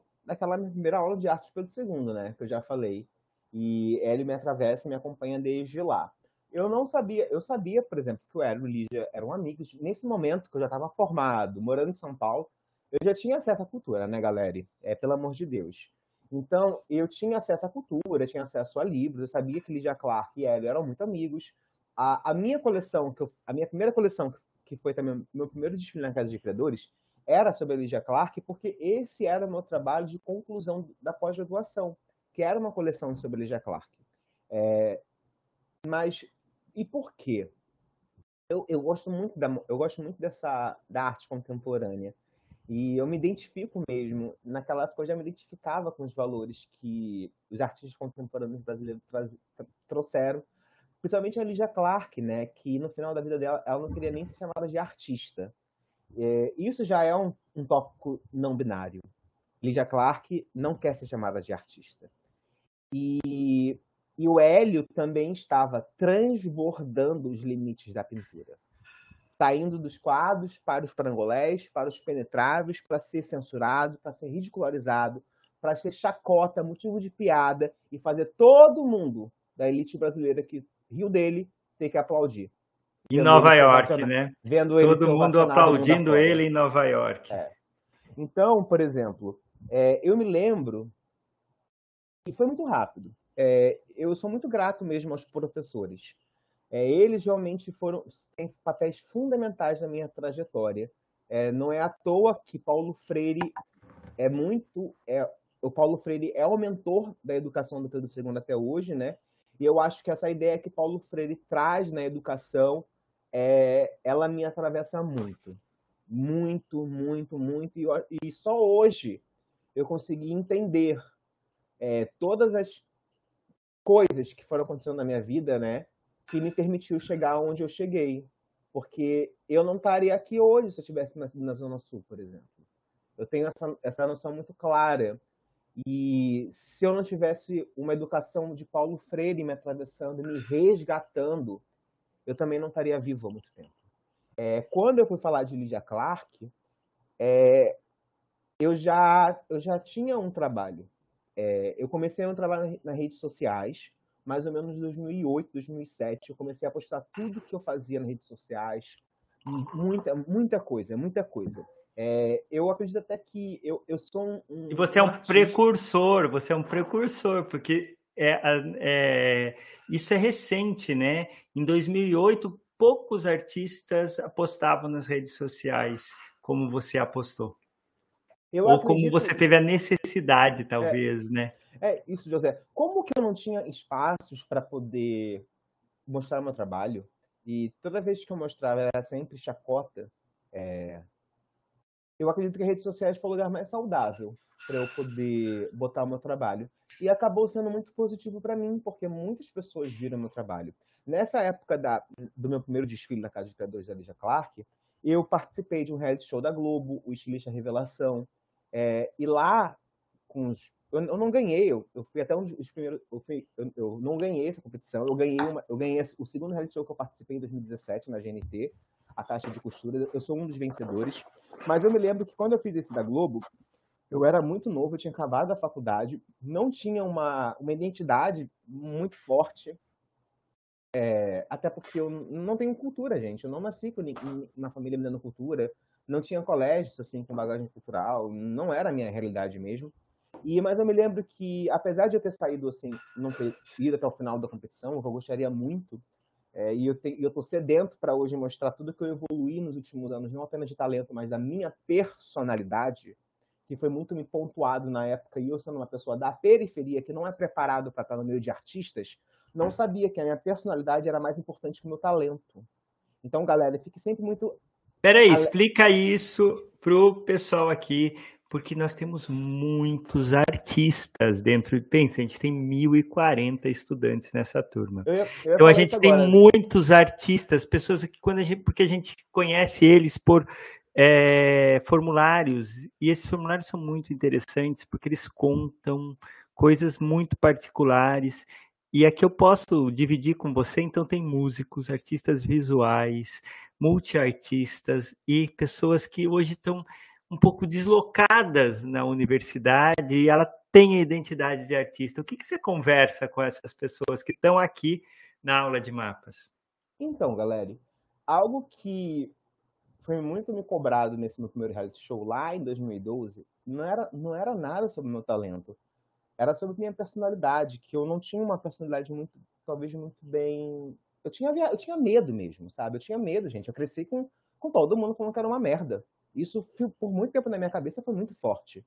primeira aula de arte Pedro II, né, que eu já falei. E Hélio me atravessa e me acompanha desde lá. Eu não sabia, eu sabia, por exemplo, que o Hélio e Lígia eram amigos. Nesse momento que eu já estava formado, morando em São Paulo, eu já tinha acesso à cultura, né, galera? Pelo amor de Deus. Então, eu tinha acesso à cultura, tinha acesso a livros, eu sabia que Lygia Clark e Hélio eram muito amigos. A minha primeira coleção, que foi também meu primeiro desfile na Casa de Criadores, era sobre a Lygia Clark, porque esse era o meu trabalho de conclusão da pós-graduação, que era uma coleção sobre a Lygia Clark. Mas... E por quê? Eu gosto muito da arte contemporânea. E eu me identifico mesmo. Naquela época eu já me identificava com os valores que os artistas contemporâneos brasileiros trouxeram. Principalmente a Lygia Clark, né? Que no final da vida dela, ela não queria nem ser chamada de artista. Isso já é um tópico não binário. Lygia Clark não quer ser chamada de artista. E o Hélio também estava transbordando os limites da pintura. Saindo dos quadros para os parangolés, para os penetráveis, para ser censurado, para ser ridicularizado, para ser chacota, motivo de piada, e fazer todo mundo da elite brasileira que riu dele ter que aplaudir. Em Nova York, né? Vendo ele todo mundo aplaudindo ele em Nova York. Então, por exemplo, eu me lembro que foi muito rápido. Eu sou muito grato mesmo aos professores. Eles realmente têm papéis fundamentais na minha trajetória. Não é à toa que o Paulo Freire é o mentor da educação do Pedro II até hoje, né? E eu acho que essa ideia que Paulo Freire traz na educação, ela me atravessa muito. Muito, muito, muito. E só hoje eu consegui entender todas as coisas que foram acontecendo na minha vida, né, que me permitiu chegar onde eu cheguei, porque eu não estaria aqui hoje se eu tivesse nascido na Zona Sul, por exemplo. Eu tenho essa noção muito clara, e se eu não tivesse uma educação de Paulo Freire me atravessando, me resgatando, eu também não estaria vivo há muito tempo. Quando eu fui falar de Lygia Clark, eu já tinha um trabalho, Eu comecei a trabalhar nas redes sociais, mais ou menos em 2008, 2007. Eu comecei a postar tudo que eu fazia nas redes sociais, muita coisa. Eu acredito até que eu sou um... E você é um artista. Precursor, você é um precursor, porque isso é recente, né? Em 2008, poucos artistas apostavam nas redes sociais como você apostou. Ou como você teve a necessidade, talvez, né? É isso, José. Como que eu não tinha espaços para poder mostrar o meu trabalho? E toda vez que eu mostrava era sempre chacota. Eu acredito que as redes sociais foi o lugar mais saudável para eu poder botar o meu trabalho. E acabou sendo muito positivo para mim, porque muitas pessoas viram meu trabalho. Nessa época do meu primeiro desfile na Casa de Criadores da Lygia Clark, eu participei de um reality show da Globo, o Estilista Revelação. E lá, eu não ganhei, eu fui até um dos primeiros... Eu não ganhei essa competição, eu ganhei o segundo reality show que eu participei em 2017, na GNT, a Caixa de Costura. Eu sou um dos vencedores. Mas eu me lembro que quando eu fiz esse da Globo, eu era muito novo, eu tinha acabado a faculdade, não tinha uma identidade muito forte. Até porque eu não tenho cultura, gente. Eu não nasci na família me dando cultura. Não tinha colégios assim, com bagagem cultural. Não era a minha realidade mesmo. Mas eu me lembro que, apesar de eu ter saído assim, não ter ido até o final da competição, eu gostaria muito. E eu estou sedento para hoje mostrar tudo que eu evoluí nos últimos anos, não apenas de talento, mas da minha personalidade, que foi muito me pontuado na época. E eu sendo uma pessoa da periferia, que não é preparado para estar no meio de artistas, não sabia que a minha personalidade era mais importante que o meu talento. Então, galera, fique sempre muito... Peraí, explica isso pro pessoal aqui, porque nós temos muitos artistas dentro. Pensa, a gente tem 1.040 estudantes nessa turma. Então, a gente tem muitos artistas, pessoas que porque a gente conhece eles por formulários, e esses formulários são muito interessantes, porque eles contam coisas muito particulares. E aqui eu posso dividir com você, então tem músicos, artistas visuais, multiartistas e pessoas que hoje estão um pouco deslocadas na universidade e ela tem a identidade de artista. O que você conversa com essas pessoas que estão aqui na aula de mapas? Então, galera, algo que foi muito me cobrado nesse meu primeiro reality show lá em 2012 não era nada sobre o meu talento. Era sobre minha personalidade, que eu não tinha uma personalidade muito, talvez, muito bem... Eu tinha medo mesmo, sabe? Eu tinha medo, gente. Eu cresci com todo mundo falando que era uma merda. Isso, por muito tempo na minha cabeça, foi muito forte.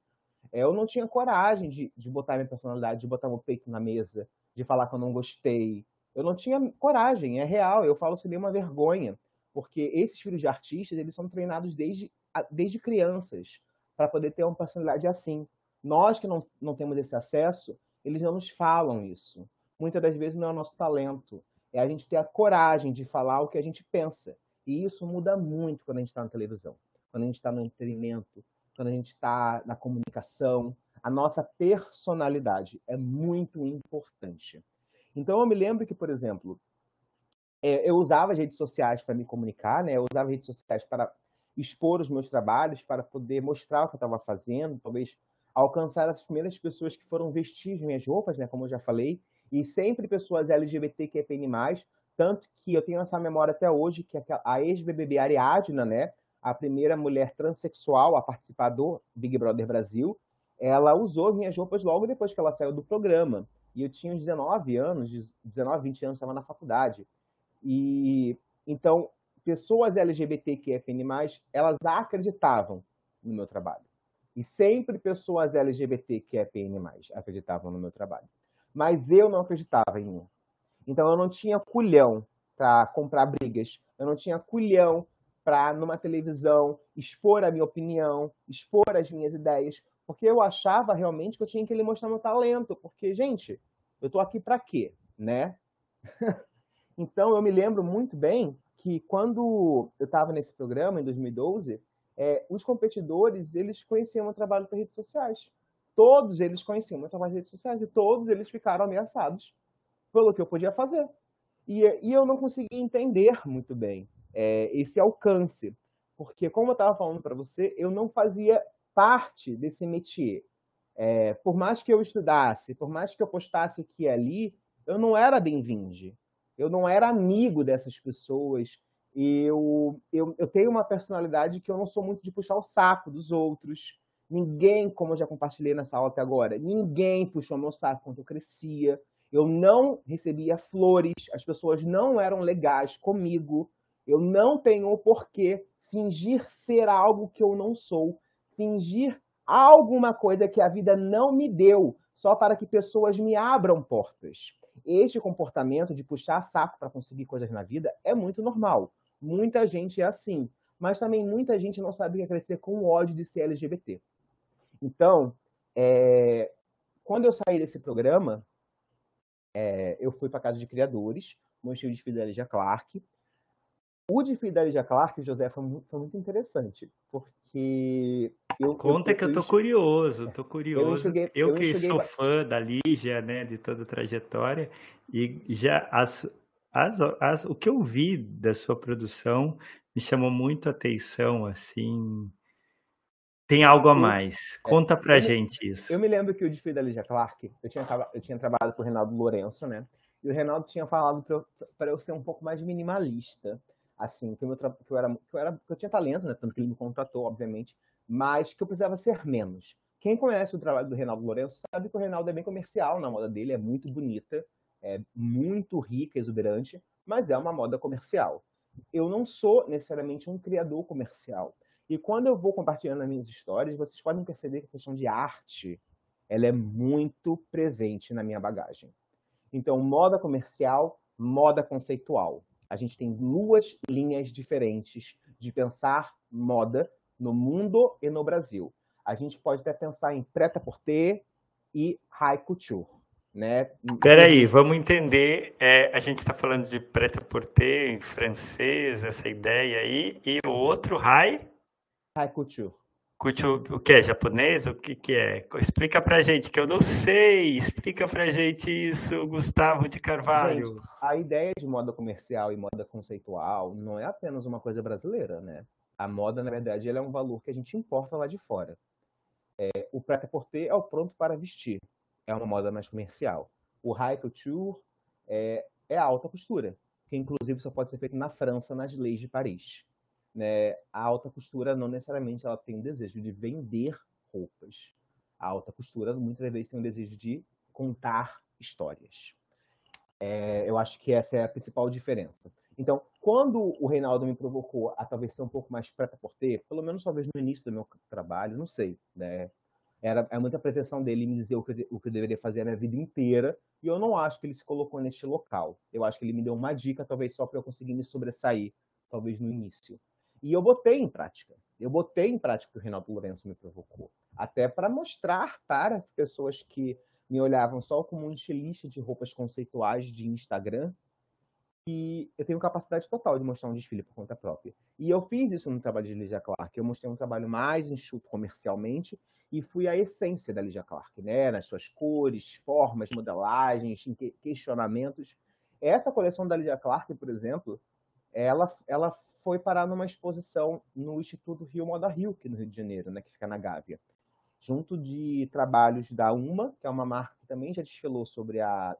Eu não tinha coragem de botar minha personalidade, de botar meu peito na mesa, de falar que eu não gostei. Eu não tinha coragem, é real. Eu falo seria uma vergonha, porque esses filhos de artistas, eles são treinados desde crianças para poder ter uma personalidade assim. Nós que não temos esse acesso, eles não nos falam isso. Muitas das vezes não é o nosso talento. É a gente ter a coragem de falar o que a gente pensa. E isso muda muito quando a gente está na televisão, quando a gente está no entretenimento, quando a gente está na comunicação. A nossa personalidade é muito importante. Então, eu me lembro que, por exemplo, eu usava as redes sociais para me comunicar, né? Eu usava as redes sociais para expor os meus trabalhos, para poder mostrar o que eu estava fazendo, talvez... alcançar as primeiras pessoas que foram vestir minhas roupas, né, como eu já falei, e sempre pessoas LGBTQIAPN+, tanto que eu tenho essa memória até hoje, que a ex-BBB Ariadna, né, a primeira mulher transexual a participar do Big Brother Brasil, ela usou minhas roupas logo depois que ela saiu do programa, e eu tinha uns 19 anos, 19, 20 anos, estava na faculdade, e então pessoas LGBTQIAPN+, elas acreditavam no meu trabalho. E sempre pessoas LGBTQIAPN+, acreditavam no meu trabalho. Mas eu não acreditava em mim. Então eu não tinha culhão para comprar brigas. Eu não tinha culhão para, numa televisão, expor a minha opinião, expor as minhas ideias. Porque eu achava realmente que eu tinha que mostrar meu talento. Porque, gente, eu tô aqui para quê, né? Então eu me lembro muito bem que quando eu estava nesse programa, em 2012... os competidores, eles conheciam o trabalho das redes sociais. Todos eles conheciam o trabalho das redes sociais e todos eles ficaram ameaçados pelo que eu podia fazer. E eu não conseguia entender muito bem esse alcance, porque, como eu estava falando para você, eu não fazia parte desse métier. Por mais que eu estudasse, por mais que eu postasse aqui e ali, eu não era bem-vindo, eu não era amigo dessas pessoas. Eu tenho uma personalidade que eu não sou muito de puxar o saco dos outros. Ninguém, como eu já compartilhei nessa aula até agora, ninguém puxou meu saco quando eu crescia. Eu não recebia flores, as pessoas não eram legais comigo. Eu não tenho por que fingir ser algo que eu não sou, fingir alguma coisa que a vida não me deu, só para que pessoas me abram portas. Este comportamento de puxar saco para conseguir coisas na vida é muito normal. Muita gente é assim, mas também muita gente não sabia crescer com o ódio de ser LGBT. Então, quando eu saí desse programa, eu fui para a Casa de Criadores, mostrei o desfile da Lygia Clark. O desfile da Lygia Clark, José, foi muito interessante, porque... Eu tô curioso. Eu sou fã da Lygia, né, de toda a trajetória, e já o que eu vi da sua produção me chamou muito a atenção, assim, tem algo a mais. Conta pra gente isso. Eu me lembro que o desfile da Lygia Clark, eu tinha trabalhado com o Reinaldo Lourenço, né, e o Reinaldo tinha falado para eu ser um pouco mais minimalista, assim, que eu tinha talento, né, tanto que ele me contratou, obviamente, mas que eu precisava ser menos. Quem conhece o trabalho do Reinaldo Lourenço sabe que o Reinaldo é bem comercial na moda dele, é muito bonita, é muito rica, exuberante, mas é uma moda comercial. Eu não sou necessariamente um criador comercial. E quando eu vou compartilhando as minhas histórias, vocês podem perceber que a questão de arte, ela é muito presente na minha bagagem. Então, moda comercial, moda conceitual. A gente tem duas linhas diferentes de pensar moda no mundo e no Brasil. A gente pode até pensar em prêt-à-porter e high couture, né? Peraí, vamos entender. A gente está falando de prêt-à-porter em francês, essa ideia aí, e o outro high couture. O que é japonês? O que é? Explica pra gente, que eu não sei. Explica pra gente isso, Gustavo de Carvalho. Gente, a ideia de moda comercial e moda conceitual não é apenas uma coisa brasileira, né? A moda, na verdade, ela é um valor que a gente importa lá de fora. O prêt-à-porter é o pronto para vestir. É uma moda mais comercial. O high couture é a alta costura, que inclusive só pode ser feito na França, nas leis de Paris. Né? A alta costura não necessariamente ela tem o desejo de vender roupas. A alta costura muitas vezes tem o desejo de contar histórias. Eu acho que essa é a principal diferença. Então, quando o Reinaldo me provocou a talvez ser um pouco mais prêt-à-porter, pelo menos talvez no início do meu trabalho, não sei, né? Era muita pretensão dele me dizer o que eu deveria fazer a minha vida inteira, e eu não acho que ele se colocou neste local. Eu acho que ele me deu uma dica, talvez só para eu conseguir me sobressair, talvez no início. E eu botei em prática. Eu botei em prática o que o Reinaldo Lourenço me provocou. Até para mostrar para pessoas que me olhavam só como um estilista de roupas conceituais de Instagram, que eu tenho capacidade total de mostrar um desfile por conta própria. E eu fiz isso no trabalho de Lygia Clark. Eu mostrei um trabalho mais enxuto comercialmente e fui à essência da Lygia Clark, né? Nas suas cores, formas, modelagens, questionamentos. Essa coleção da Lygia Clark, por exemplo, ela foi parar numa exposição no Instituto Rio Moda Rio, aqui no Rio de Janeiro, né, que fica na Gávea, junto de trabalhos da UMA, que é uma marca que também já desfilou sobre a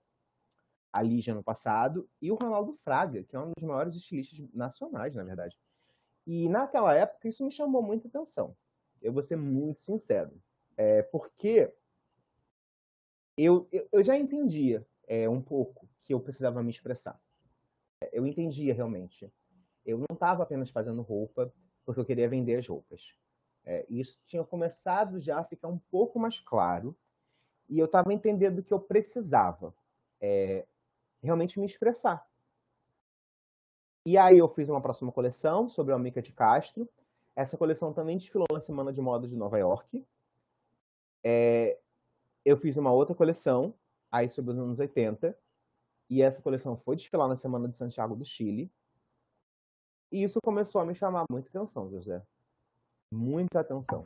Lygia no passado, e o Ronaldo Fraga, que é um dos maiores estilistas nacionais, na verdade. E naquela época isso me chamou muita atenção. Eu vou ser muito sincero. Porque eu já entendia um pouco que eu precisava me expressar. Eu entendia realmente. Eu não estava apenas fazendo roupa porque eu queria vender as roupas. Isso tinha começado já a ficar um pouco mais claro e eu estava entendendo que eu precisava realmente me expressar. E aí eu fiz uma próxima coleção sobre a Almica de Castro. Essa coleção também desfilou na Semana de Moda de Nova York. Eu fiz uma outra coleção, aí sobre os anos 80, e essa coleção foi desfilar na Semana de Santiago do Chile. E isso começou a me chamar muita atenção, José. Muita atenção.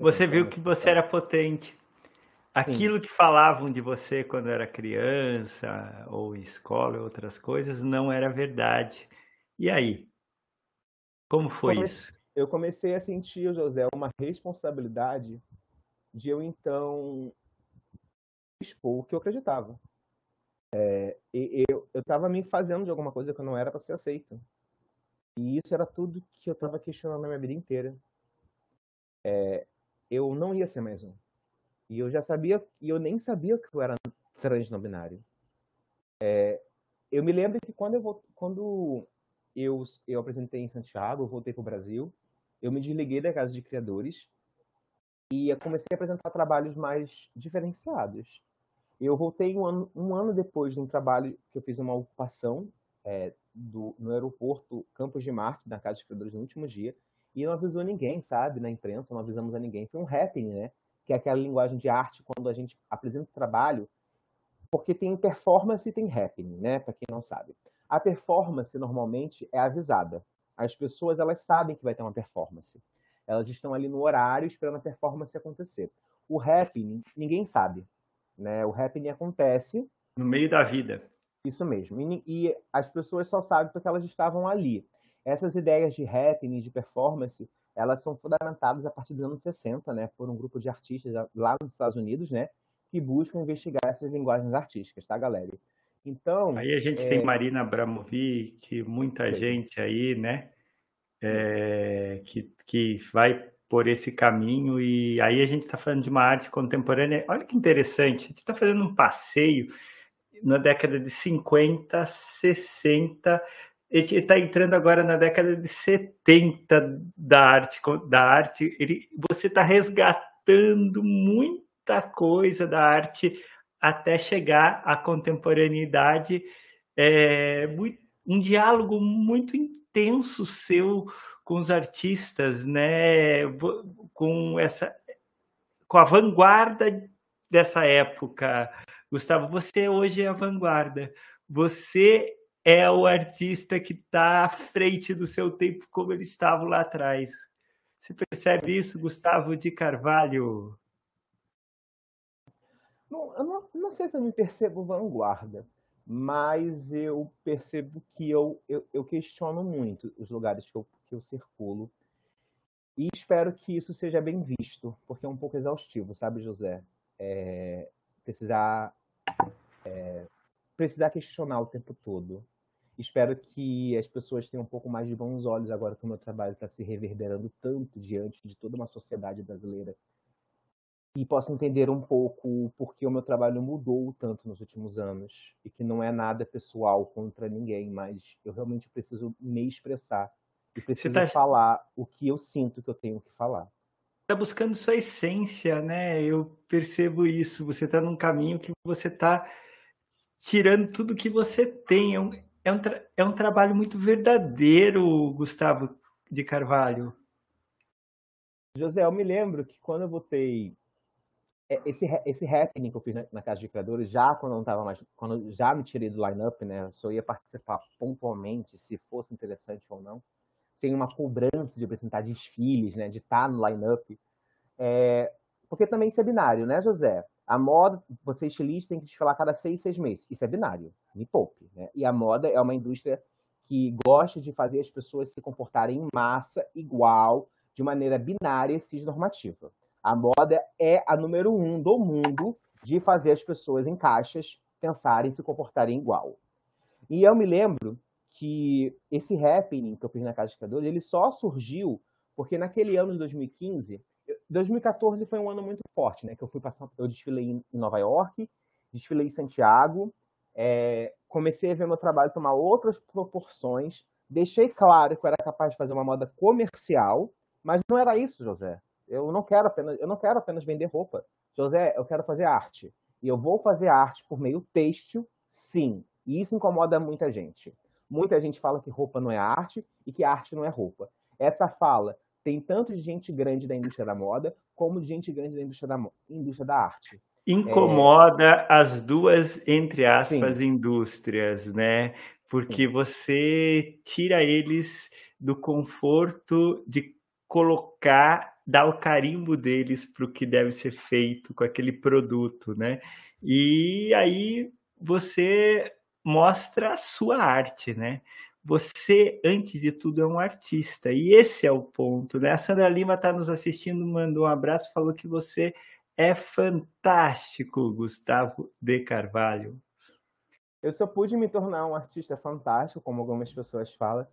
Você viu que você era potente. Aquilo que falavam de você quando era criança, ou em escola, ou outras coisas, não era verdade. E aí? Como foi isso? Eu comecei a sentir, José, uma responsabilidade de eu, então, expor o que eu acreditava. Eu estava me fazendo de alguma coisa que eu não era para ser aceito. E isso era tudo que eu estava questionando a minha vida inteira. Eu não ia ser mais um. E eu já sabia, e eu nem sabia que eu era trans não binário. Eu me lembro que quando eu apresentei em Santiago, eu voltei para o Brasil, eu me desliguei da Casa de Criadores e eu comecei a apresentar trabalhos mais diferenciados. Eu voltei um ano depois de um trabalho que eu fiz uma ocupação no aeroporto Campos de Marte, na Casa de Criadores, no último dia, e não avisou ninguém, sabe, na imprensa, não avisamos a ninguém. Foi um happening, né? Que é aquela linguagem de arte quando a gente apresenta o trabalho, porque tem performance e tem happening, né? Para quem não sabe. A performance, normalmente, é avisada. As pessoas, elas sabem que vai ter uma performance. Elas estão ali no horário esperando a performance acontecer. O happening, ninguém sabe, né? O happening acontece... no meio da vida. Isso mesmo. E as pessoas só sabem porque elas estavam ali. Essas ideias de happening, de performance... elas são fundamentadas a partir dos anos 60, né, por um grupo de artistas lá nos Estados Unidos, né, que buscam investigar essas linguagens artísticas, tá, galera? Então... aí a gente tem Marina Abramovic, muita gente aí, né, que vai por esse caminho, e aí a gente está falando de uma arte contemporânea. Olha que interessante, a gente está fazendo um passeio na década de 50, 60... ele está entrando agora na década de 70 da arte. Você está resgatando muita coisa da arte até chegar à contemporaneidade. Um diálogo muito intenso seu com os artistas, né? Com a vanguarda dessa época. Gustavo, você hoje é a vanguarda. Você... é o artista que está à frente do seu tempo, como ele estava lá atrás. Você percebe isso, Gustavo de Carvalho? Bom, eu não sei se eu me percebo vanguarda, mas eu percebo que eu questiono muito os lugares que eu circulo e espero que isso seja bem visto, porque é um pouco exaustivo, sabe, José? Precisar questionar o tempo todo. Espero que as pessoas tenham um pouco mais de bons olhos agora que o meu trabalho está se reverberando tanto diante de toda uma sociedade brasileira e possam entender um pouco porque o meu trabalho mudou tanto nos últimos anos e que não é nada pessoal contra ninguém, mas eu realmente preciso me expressar e preciso falar o que eu sinto que eu tenho que falar. Está buscando sua essência, né? Eu percebo isso. Você está num caminho que você está tirando tudo que você tem. É um trabalho muito verdadeiro, Gustavo de Carvalho. José, eu me lembro que quando eu botei esse happening que eu fiz na Casa de Criadores, já quando eu não estava mais, quando eu já me tirei do line-up, né, só ia participar pontualmente, se fosse interessante ou não, sem uma cobrança de apresentar desfiles, né, de estar no line-up, porque também isso é binário, né, José? A moda, você estilista, tem que desfilar cada 6 meses. Isso é binário, me poupe, né? E a moda é uma indústria que gosta de fazer as pessoas se comportarem em massa, igual, de maneira binária e cisnormativa. A moda é a número 1 do mundo de fazer as pessoas em caixas pensarem e se comportarem igual. E eu me lembro que esse happening que eu fiz na Casa de Criadores, ele só surgiu porque naquele ano de 2015... 2014 foi um ano muito forte, né? Que eu fui passar, eu desfilei em Nova York, desfilei em Santiago, comecei a ver meu trabalho tomar outras proporções, deixei claro que eu era capaz de fazer uma moda comercial, mas não era isso, José. Eu não quero apenas vender roupa. José, eu quero fazer arte. E eu vou fazer arte por meio têxtil, sim. E isso incomoda muita gente. Muita gente fala que roupa não é arte e que arte não é roupa. Essa fala tem tanto de gente grande da indústria da moda como de gente grande da indústria da arte. Incomoda as duas, entre aspas, sim, indústrias, né? Porque sim, você tira eles do conforto de colocar, dar o carimbo deles para o que deve ser feito com aquele produto, né? E aí você mostra a sua arte, né? Você, antes de tudo, é um artista. E esse é o ponto, né? A Sandra Lima está nos assistindo, mandou um abraço, falou que você é fantástico, Gustavo de Carvalho. Eu só pude me tornar um artista fantástico, como algumas pessoas falam,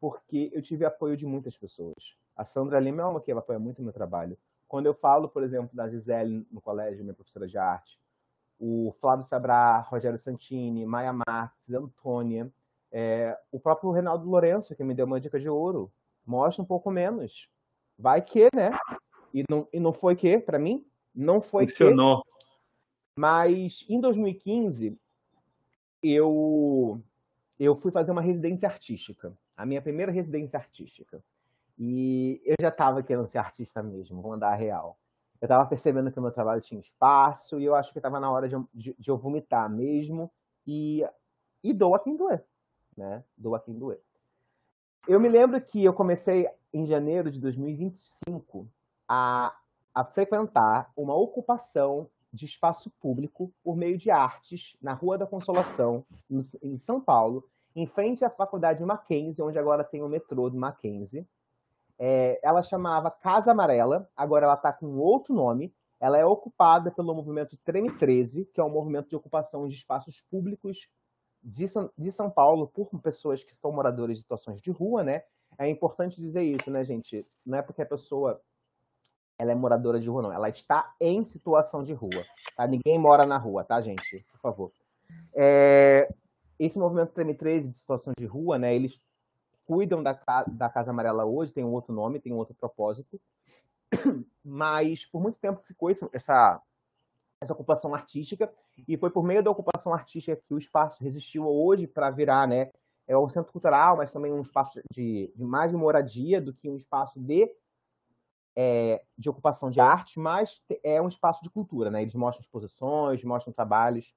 porque eu tive apoio de muitas pessoas. A Sandra Lima é uma que ela apoia muito o meu trabalho. Quando eu falo, por exemplo, da Gisele no colégio, minha professora de arte, o Flávio Sabará, Rogério Santini, Maia Marques, Antônia, o próprio Reinaldo Lourenço, que me deu uma dica de ouro. Mostra um pouco menos. Vai que, né? E não foi que, para mim, não foi funcionou. Que. Mas em 2015, eu fui fazer uma residência artística. A minha primeira residência artística. E eu já estava querendo ser artista mesmo, vou mandar a real. Eu estava percebendo que o meu trabalho tinha espaço e eu acho que estava na hora de eu vomitar mesmo e doa quem doer, né? Doa quem doer. Eu me lembro que eu comecei em janeiro de 2025 a frequentar uma ocupação de espaço público por meio de artes na Rua da Consolação, em São Paulo, em frente à Faculdade Mackenzie, onde agora tem o metrô do Mackenzie. Ela chamava Casa Amarela, agora ela está com outro nome. Ela é ocupada pelo movimento Treme 13, que é um movimento de ocupação de espaços públicos de São Paulo por pessoas que são moradores de situações de rua, né? É importante dizer isso, né, gente? Não é porque a pessoa ela é moradora de rua, não. Ela está em situação de rua, tá? Ninguém mora na rua, tá, gente? Por favor. Esse movimento Treme 13 de situação de rua, né? Eles cuidam da Casa Amarela hoje, tem um outro nome, tem um outro propósito, mas por muito tempo ficou essa ocupação artística, e foi por meio da ocupação artística que o espaço resistiu hoje para virar, né, é um centro cultural, mas também um espaço de mais de moradia do que um espaço de ocupação de arte, mas é um espaço de cultura, né, eles mostram exposições, mostram trabalhos,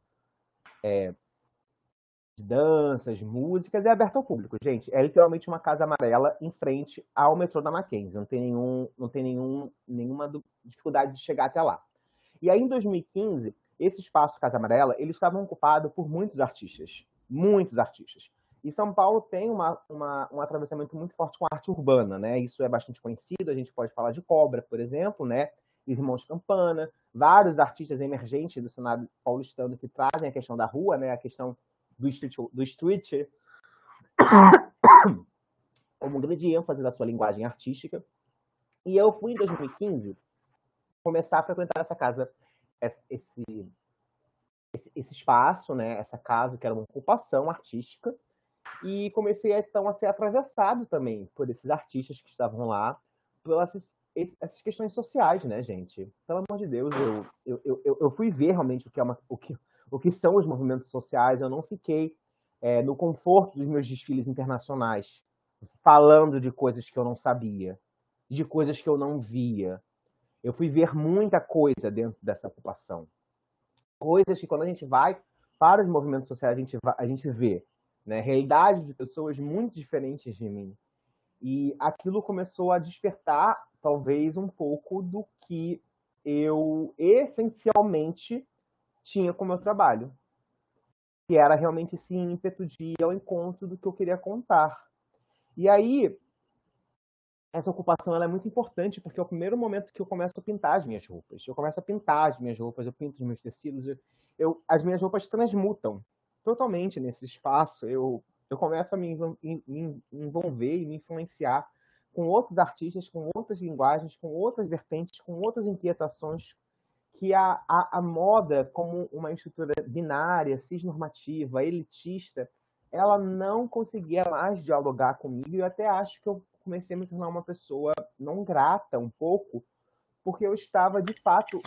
danças, músicas, é aberto ao público, gente. É literalmente uma Casa Amarela em frente ao metrô da Mackenzie. Não tem nenhuma dificuldade de chegar até lá. E aí, em 2015, esse espaço Casa Amarela, eles estavam ocupados por muitos artistas. Muitos artistas. E São Paulo tem um atravessamento muito forte com a arte urbana, né? Isso é bastante conhecido. A gente pode falar de Cobra, por exemplo, né? Irmãos Campana, vários artistas emergentes do cenário paulistano que trazem a questão da rua, né? A questão do street como um grande ênfase da sua linguagem artística. E eu fui, em 2015, começar a frequentar essa casa, esse espaço, né? Essa casa que era uma ocupação artística, e comecei, então, a ser atravessado também por esses artistas que estavam lá, pelas essas questões sociais, né, gente? Pelo amor de Deus, eu fui ver realmente o que são os movimentos sociais. Eu não fiquei no conforto dos meus desfiles internacionais, falando de coisas que eu não sabia, de coisas que eu não via. Eu fui ver muita coisa dentro dessa ocupação. Coisas que, quando a gente vai para os movimentos sociais, a gente vê, né? Realidades de pessoas muito diferentes de mim. E aquilo começou a despertar, talvez, um pouco do que eu, essencialmente, tinha com o meu trabalho, que era realmente esse ímpeto de ir ao encontro do que eu queria contar. E aí, essa ocupação ela é muito importante, porque é o primeiro momento que eu começo a pintar as minhas roupas. Eu começo a pintar as minhas roupas, eu pinto os meus tecidos, as minhas roupas transmutam totalmente nesse espaço. Eu começo a me envolver e me influenciar com outros artistas, com outras linguagens, com outras vertentes, com outras inquietações, que a moda, como uma estrutura binária, cisnormativa, elitista, ela não conseguia mais dialogar comigo. E eu até acho que eu comecei a me tornar uma pessoa não grata um pouco, porque eu estava, de fato,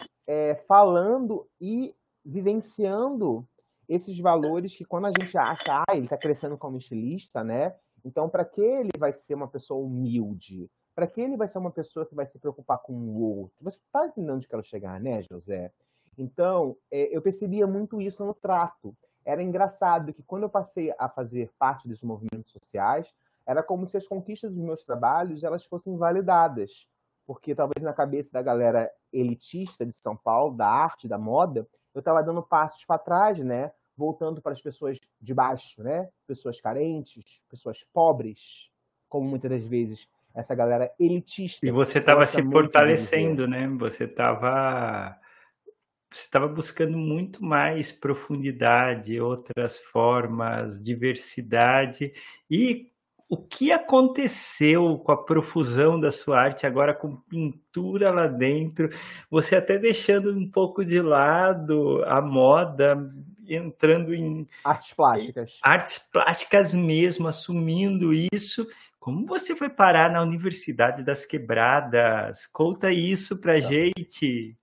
falando e vivenciando esses valores que, quando a gente acha, ele está crescendo como estilista, né? Então, para que ele vai ser uma pessoa humilde? Para que ele vai ser uma pessoa que vai se preocupar com o outro? Você está entendendo onde quero chegar, né, José? Então, eu percebia muito isso no trato. Era engraçado que, quando eu passei a fazer parte dos movimentos sociais, era como se as conquistas dos meus trabalhos elas fossem invalidadas. Porque, talvez, na cabeça da galera elitista de São Paulo, da arte, da moda, eu estava dando passos para trás, né? Voltando para as pessoas de baixo, né? Pessoas carentes, pessoas pobres, como muitas das vezes essa galera elitista. E você estava se fortalecendo, né? Você estava você estava buscando muito mais profundidade, outras formas, diversidade. E o que aconteceu com a profusão da sua arte agora com pintura lá dentro? Você até deixando um pouco de lado a moda, entrando em... artes plásticas. Artes plásticas mesmo, assumindo isso. Como você foi parar na Universidade das Quebradas? Conta isso pra gente.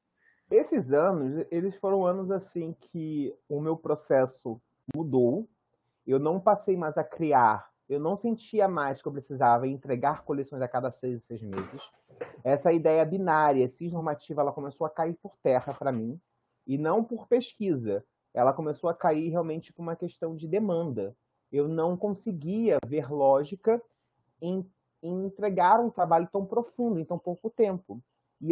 Esses anos, eles foram anos assim que o meu processo mudou. Eu não passei mais a criar. Eu não sentia mais que eu precisava entregar coleções a cada 6 meses. Essa ideia binária, cisnormativa, ela começou a cair por terra para mim. E não por pesquisa. Ela começou a cair realmente por uma questão de demanda. Eu não conseguia ver lógica em entregar um trabalho tão profundo em tão pouco tempo. E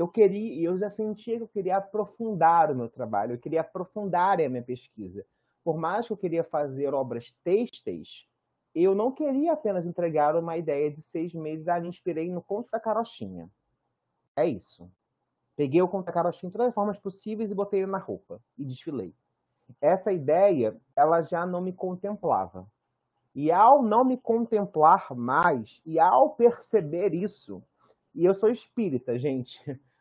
eu já sentia que eu queria aprofundar o meu trabalho, eu queria aprofundar a minha pesquisa. Por mais que eu queria fazer obras têxteis, eu não queria apenas entregar uma ideia de 6 meses. Ah, me inspirei no Conto da Carochinha. É isso. Peguei o Conto da Carochinha em todas as formas possíveis e botei ele na roupa. E desfilei. Essa ideia, ela já não me contemplava. E ao não me contemplar mais, e ao perceber isso... E eu sou espírita, gente.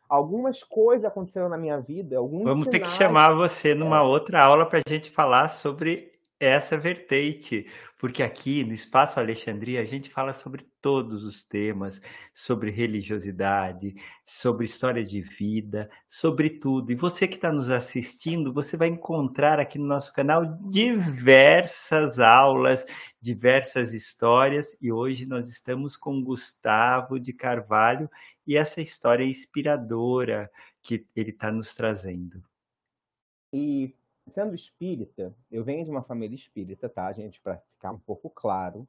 Algumas coisas aconteceram na minha vida. Vamos ter que chamar você numa outra aula para a gente falar sobre essa vertente. Porque aqui no Espaço Alexandria a gente fala sobre todos os temas, sobre religiosidade, sobre história de vida, sobre tudo. E você que está nos assistindo, você vai encontrar aqui no nosso canal diversas aulas, diversas histórias. E hoje nós estamos com Gustavo de Carvalho e essa história inspiradora que ele está nos trazendo. E... sendo espírita, eu venho de uma família espírita, tá, gente? Para ficar um pouco claro,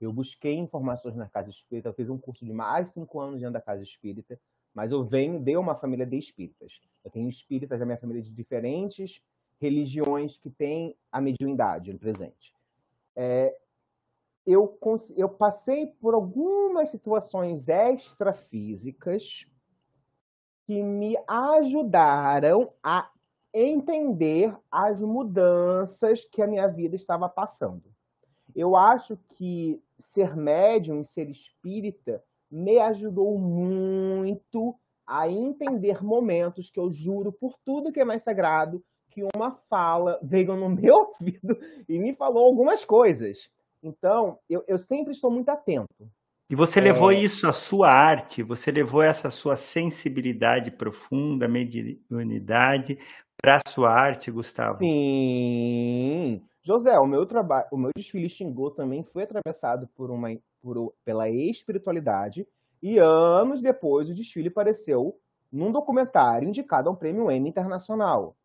eu busquei informações na casa espírita, eu fiz um curso de mais de 5 anos dentro da casa espírita, mas eu venho de uma família de espíritas. Eu tenho espíritas da minha família de diferentes religiões que têm a mediunidade no presente. Eu passei por algumas situações extrafísicas que me ajudaram a entender as mudanças que a minha vida estava passando. Eu acho que ser médium e ser espírita me ajudou muito a entender momentos que eu juro por tudo que é mais sagrado, que uma fala veio no meu ouvido e me falou algumas coisas. Então, eu sempre estou muito atento. E você levou isso à sua arte, você levou essa sua sensibilidade profunda, mediunidade, para a sua arte, Gustavo? Sim. José, o meu desfile Xingu também foi atravessado pela espiritualidade e anos depois o desfile apareceu num documentário indicado a um prêmio Emmy internacional,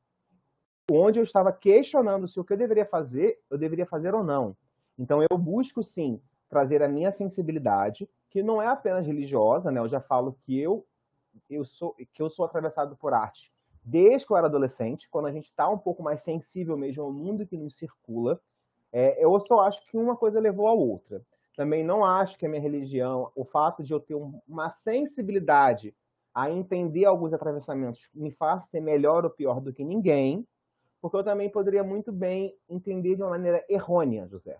onde eu estava questionando se o que eu deveria fazer ou não. Então eu busco, sim, trazer a minha sensibilidade, que não é apenas religiosa, né? Eu já falo que eu sou atravessado por arte desde que eu era adolescente, quando a gente está um pouco mais sensível mesmo ao mundo que nos circula. Eu só acho que uma coisa levou à outra. Também não acho que a minha religião, o fato de eu ter uma sensibilidade a entender alguns atravessamentos, me faça ser melhor ou pior do que ninguém, porque eu também poderia muito bem entender de uma maneira errônea, José,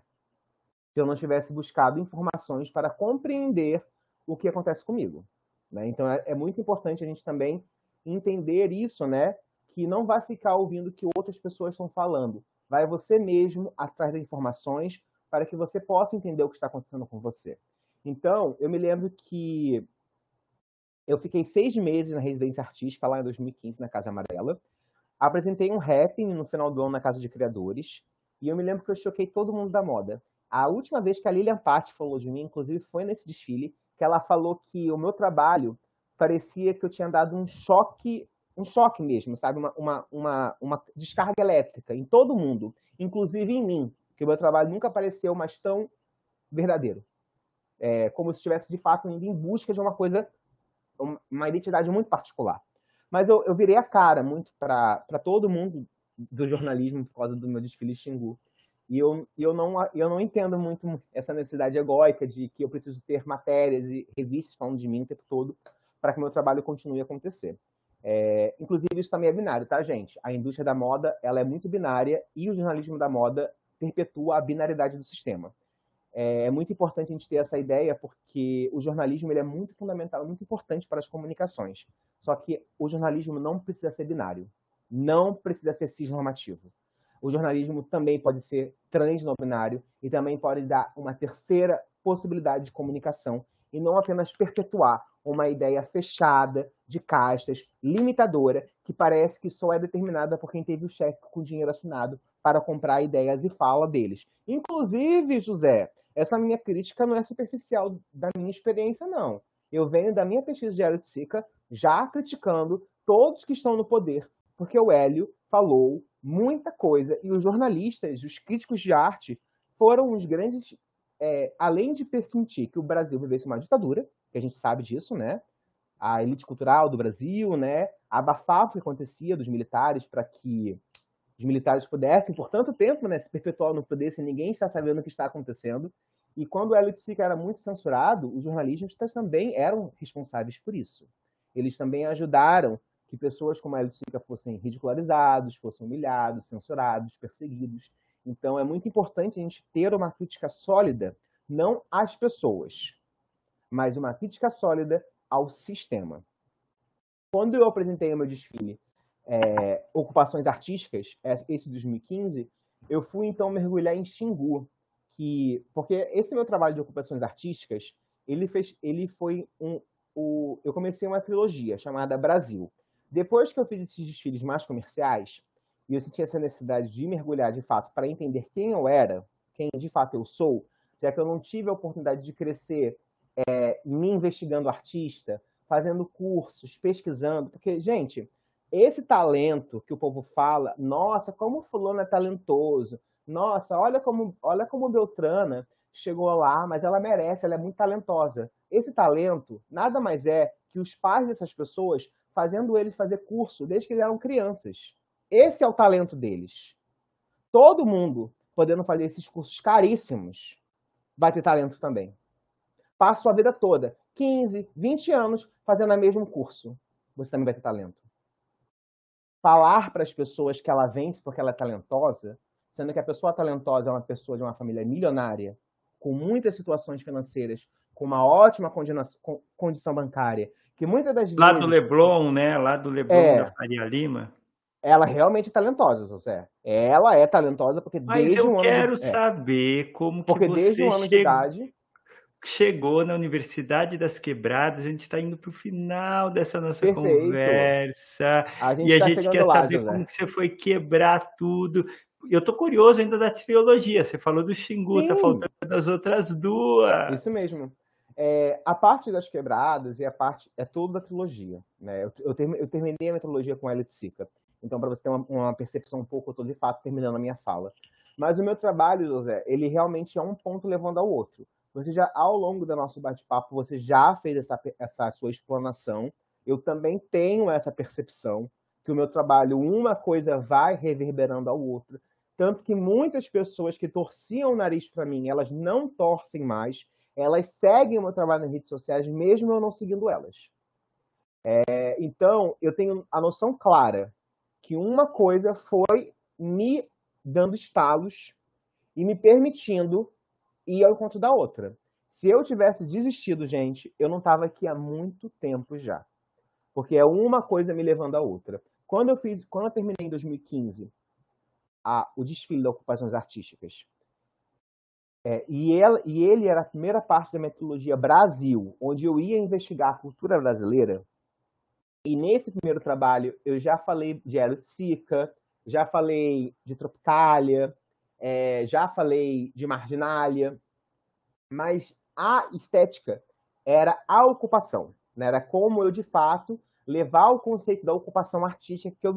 se eu não tivesse buscado informações para compreender o que acontece comigo, né? Então, é muito importante a gente também entender isso, né? Que não vai ficar ouvindo o que outras pessoas estão falando. Vai você mesmo atrás das informações para que você possa entender o que está acontecendo com você. Então, eu me lembro que eu fiquei 6 meses na residência artística, lá em 2015, na Casa Amarela. Apresentei um happening no final do ano na Casa de Criadores. E eu me lembro que eu choquei todo mundo da moda. A última vez que a Lygia Clark falou de mim, inclusive, foi nesse desfile, que ela falou que o meu trabalho... parecia que eu tinha dado um choque mesmo, sabe? Uma descarga elétrica em todo mundo, inclusive em mim, que o meu trabalho nunca pareceu mais tão verdadeiro. Como se estivesse, de fato, indo em busca de uma coisa, uma identidade muito particular. Mas eu virei a cara muito para todo mundo do jornalismo por causa do meu desfile Xingu. E eu não entendo muito essa necessidade egóica de que eu preciso ter matérias e revistas falando de mim o tempo todo, para que meu trabalho continue a acontecer. Inclusive, isso também é binário, tá, gente? A indústria da moda, ela é muito binária e o jornalismo da moda perpetua a binariedade do sistema. É muito importante a gente ter essa ideia porque o jornalismo ele é muito fundamental, muito importante para as comunicações. Só que o jornalismo não precisa ser binário, não precisa ser cisnormativo. O jornalismo também pode ser transnorminário e também pode dar uma terceira possibilidade de comunicação e não apenas perpetuar uma ideia fechada, de castas, limitadora, que parece que só é determinada por quem teve o cheque com dinheiro assinado para comprar ideias e fala deles. Inclusive, José, essa minha crítica não é superficial da minha experiência, não. Eu venho da minha pesquisa de Hélio Oiticica já criticando todos que estão no poder, porque o Hélio falou muita coisa e os jornalistas, os críticos de arte, foram os grandes... além de permitir que o Brasil vivesse uma ditadura, que a gente sabe disso, né? A elite cultural do Brasil, né? Abafava o que acontecia dos militares para que os militares pudessem, por tanto tempo, né? Se perpetuar no poder sem ninguém estar sabendo o que está acontecendo. E quando o Hélio Oiticica era muito censurado, os jornalistas também eram responsáveis por isso. Eles também ajudaram que pessoas como a Hélio Oiticica fossem ridicularizados, fossem humilhados, censurados, perseguidos. Então, é muito importante a gente ter uma crítica sólida, não às pessoas, mas uma crítica sólida ao sistema. Quando eu apresentei o meu desfile Ocupações Artísticas, esse de 2015, eu fui, então, mergulhar em Xingu, porque esse meu trabalho de Ocupações Artísticas, eu comecei uma trilogia chamada Brasil. Depois que eu fiz esses desfiles mais comerciais, e eu senti essa necessidade de mergulhar, de fato, para entender quem eu era, quem de fato eu sou, já que eu não tive a oportunidade de crescer me investigando artista, fazendo cursos, pesquisando. Porque, gente, esse talento que o povo fala, nossa, como fulano é talentoso, nossa, olha como Beltrana chegou lá, mas ela merece, ela é muito talentosa. Esse talento nada mais é que os pais dessas pessoas fazendo eles fazer curso desde que eles eram crianças. Esse é o talento deles. Todo mundo, podendo fazer esses cursos caríssimos, vai ter talento também. Passa sua vida toda, 15, 20 anos, fazendo o mesmo curso. Você também vai ter talento. Falar para as pessoas que ela vence porque ela é talentosa, sendo que a pessoa talentosa é uma pessoa de uma família milionária, com muitas situações financeiras, com uma ótima condição bancária, que muitas das vezes... Lá do Leblon, né? Lá do Leblon da Faria Lima... Ela realmente é talentosa, José. Ela é talentosa porque desde um ano de idade... Mas eu quero saber como que porque você desde um ano de idade... chegou na Universidade das Quebradas, a gente está indo para o final dessa nossa conversa. A gente quer saber, José, como que você foi quebrar tudo. Eu estou curioso ainda da trilogia. Você falou do Xingu, está faltando das outras duas. Isso mesmo. A parte das quebradas e a parte... É tudo da trilogia, né? Eu terminei a minha trilogia com Hélio Oiticica. Então, para você ter uma percepção um pouco, eu estou, de fato, terminando a minha fala. Mas o meu trabalho, José, ele realmente é um ponto levando ao outro. Você já, ao longo do nosso bate-papo, você já fez essa sua explanação. Eu também tenho essa percepção que o meu trabalho, uma coisa vai reverberando ao outro. Tanto que muitas pessoas que torciam o nariz para mim, elas não torcem mais, elas seguem o meu trabalho nas redes sociais, mesmo eu não seguindo elas. Então, eu tenho a noção clara que uma coisa foi me dando estalos e me permitindo ir ao encontro da outra. Se eu tivesse desistido, gente, eu não estava aqui há muito tempo já. Porque é uma coisa me levando à outra. Quando eu terminei em 2015 o desfile da Ocupações Artísticas, ele era a primeira parte da minha trilogia Brasil, onde eu ia investigar a cultura brasileira. E nesse primeiro trabalho, eu já falei de Hélio Oiticica, já falei de Tropicália, já falei de Marginália, mas a estética era a ocupação, né? Era como eu, de fato, levar o conceito da ocupação artística que eu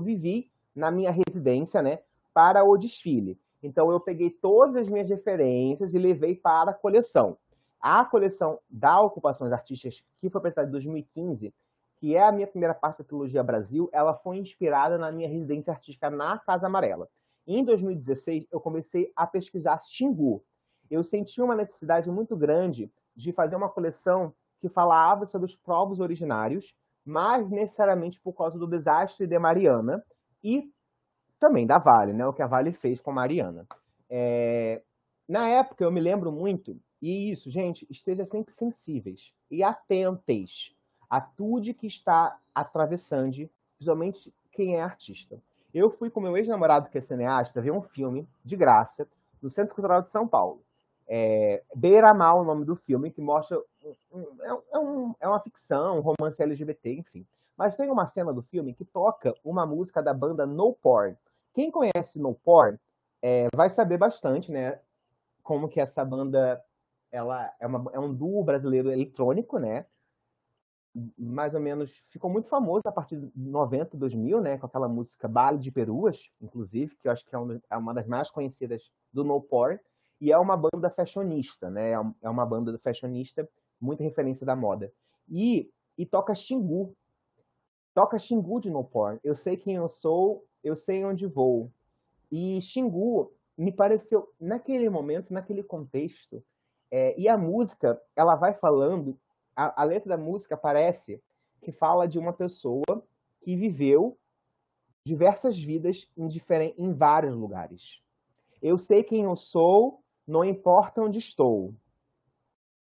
vivi na minha residência, né, para o desfile. Então, eu peguei todas as minhas referências e levei para a coleção. A coleção da Ocupações Artísticas, que foi apresentada em 2015, que é a minha primeira parte da trilogia Brasil, ela foi inspirada na minha residência artística na Casa Amarela. Em 2016, eu comecei a pesquisar Xingu. Eu senti uma necessidade muito grande de fazer uma coleção que falava sobre os povos originários, mas necessariamente por causa do desastre de Mariana e também da Vale, né? O que a Vale fez com Mariana. Na época, eu me lembro muito, e isso, gente, esteja sempre sensíveis e atentas a tudo que está atravessando, principalmente quem é artista. Eu fui com meu ex-namorado, que é cineasta, ver um filme de graça no Centro Cultural de São Paulo. Beira-Mar, o nome do filme, que mostra... É uma ficção, um romance LGBT, enfim. Mas tem uma cena do filme que toca uma música da banda No Porn. Quem conhece No Porn vai saber bastante, né? Como que essa banda... Ela é um duo brasileiro eletrônico, né? Mais ou menos... Ficou muito famoso a partir de 90, 2000, né? Com aquela música Baile de Peruas, inclusive, que eu acho que é uma das mais conhecidas do No Porn. E é uma banda fashionista, né? É uma banda fashionista, muita referência da moda. E toca Xingu. Toca Xingu de No Porn. Eu sei quem eu sou, eu sei onde vou. E Xingu me pareceu, naquele momento, naquele contexto. E a música, ela vai falando... A letra da música parece que fala de uma pessoa que viveu diversas vidas em vários lugares. Eu sei quem eu sou, não importa onde estou.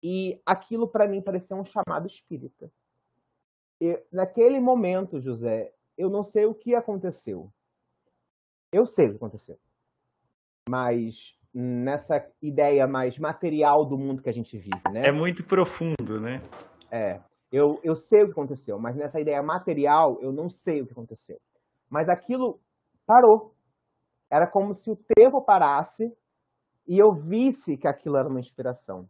E aquilo, para mim, pareceu um chamado espírita. Naquele momento, José, eu não sei o que aconteceu. Eu sei o que aconteceu. Mas nessa ideia mais material do mundo que a gente vive, né? É muito profundo, né? Eu sei o que aconteceu, mas nessa ideia material, eu não sei o que aconteceu. Mas aquilo parou. Era como se o tempo parasse e eu visse que aquilo era uma inspiração.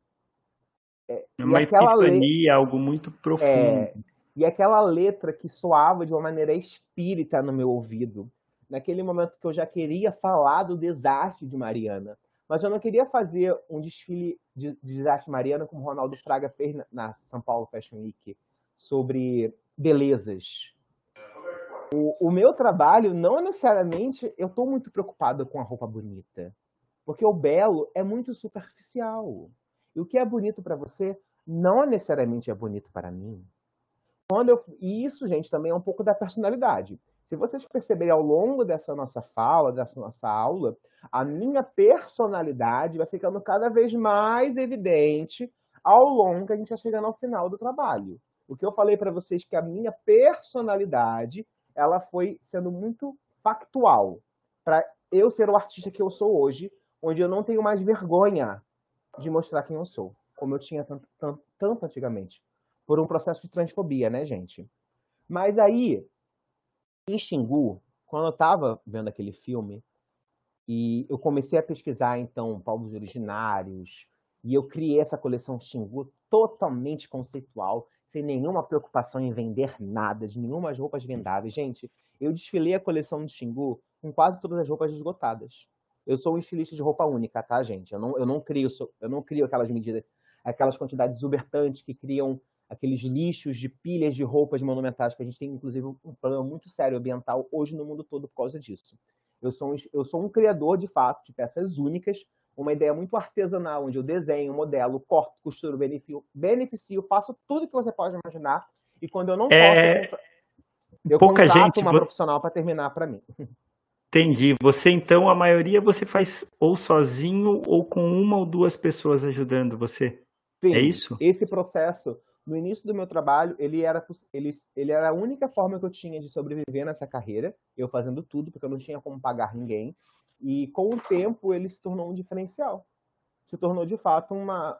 Uma epifania, algo muito profundo. E aquela letra que soava de uma maneira espírita no meu ouvido, naquele momento que eu já queria falar do desastre de Mariana, mas eu não queria fazer um desfile de desastre Mariana como Ronaldo Fraga fez na São Paulo Fashion Week, sobre belezas. O meu trabalho, não necessariamente, eu estou muito preocupado com a roupa bonita, porque o belo é muito superficial. E o que é bonito para você não necessariamente é bonito para mim. E isso, gente, também é um pouco da personalidade. Se vocês perceberem ao longo dessa nossa fala, dessa nossa aula, a minha personalidade vai ficando cada vez mais evidente ao longo que a gente vai chegando ao final do trabalho. O que eu falei para vocês que a minha personalidade, ela foi sendo muito factual para eu ser o artista que eu sou hoje, onde eu não tenho mais vergonha de mostrar quem eu sou, como eu tinha tanto antigamente, por um processo de transfobia, né, gente? Mas aí... Em Xingu, quando eu estava vendo aquele filme, e eu comecei a pesquisar, então, povos originários, e eu criei essa coleção Xingu totalmente conceitual, sem nenhuma preocupação em vender nada, de nenhuma roupas vendáveis. Gente, eu desfilei a coleção de Xingu com quase todas as roupas esgotadas. Eu sou um estilista de roupa única, tá, gente? Eu não crio aquelas medidas, aquelas quantidades exorbitantes que criam aqueles lixos de pilhas de roupas monumentais, que a gente tem, inclusive, um problema muito sério ambiental hoje no mundo todo por causa disso. Eu sou um criador, de fato, de peças únicas, uma ideia muito artesanal, onde eu desenho, modelo, corto, costuro, beneficio, faço tudo que você pode imaginar, e quando eu não posso, eu contrato uma profissional para terminar para mim. Entendi. Você, então, a maioria você faz ou sozinho ou com uma ou duas pessoas ajudando você? Sim, é isso? Esse processo... No início do meu trabalho, ele era a única forma que eu tinha de sobreviver nessa carreira, eu fazendo tudo, porque eu não tinha como pagar ninguém. E com o tempo, ele se tornou um diferencial. Se tornou, de fato, uma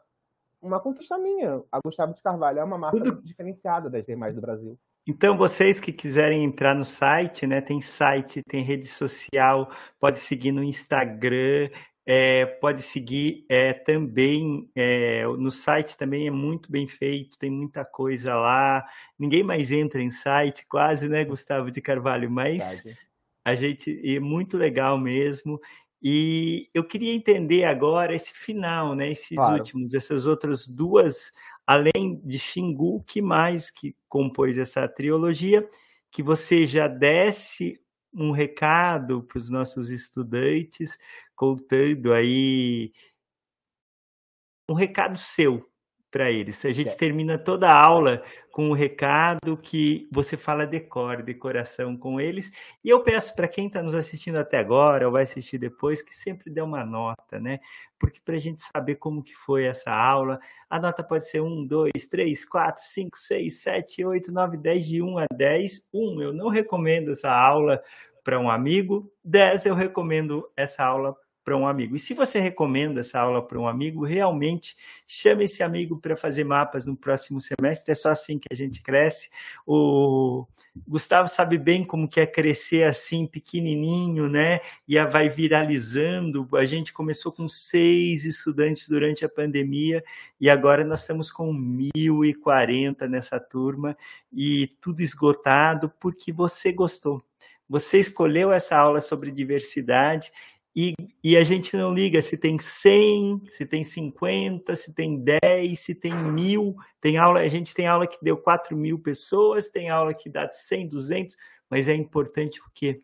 conquista minha. A Gustavo de Carvalho é uma marca diferenciada das demais do Brasil. Então, vocês que quiserem entrar no site, né, tem site, tem rede social, pode seguir no Instagram... pode seguir também, no site também é muito bem feito, tem muita coisa lá, ninguém mais entra em site, quase, né, Gustavo de Carvalho, mas a gente é muito legal mesmo, e eu queria entender agora esse final, né, esses últimos, essas outras duas, além de Xingu, que mais que compôs essa trilogia, que você já desse um recado para os nossos estudantes, contando aí um recado seu para eles. A gente termina toda a aula com um recado que você fala decoração com eles. E eu peço para quem está nos assistindo até agora ou vai assistir depois, que sempre dê uma nota, né? Porque para a gente saber como que foi essa aula, a nota pode ser 1, 2, 3, 4, 5, 6, 7, 8, 9, 10, de 1 a 10. 1, eu não recomendo essa aula para um amigo. 10, eu recomendo essa aula para um amigo. E se você recomenda essa aula para um amigo, realmente chame esse amigo para fazer mapas no próximo semestre. É só assim que a gente cresce. O Gustavo sabe bem como que é crescer assim, pequenininho, né? E vai viralizando. A gente começou com 6 estudantes durante a pandemia e agora nós estamos com 1.040 nessa turma e tudo esgotado porque você gostou. Você escolheu essa aula sobre diversidade. E a gente não liga se tem 100, se tem 50, se tem 10, se tem 1.000. A gente tem aula que deu 4.000 pessoas, tem aula que dá 100, 200, mas é importante o quê?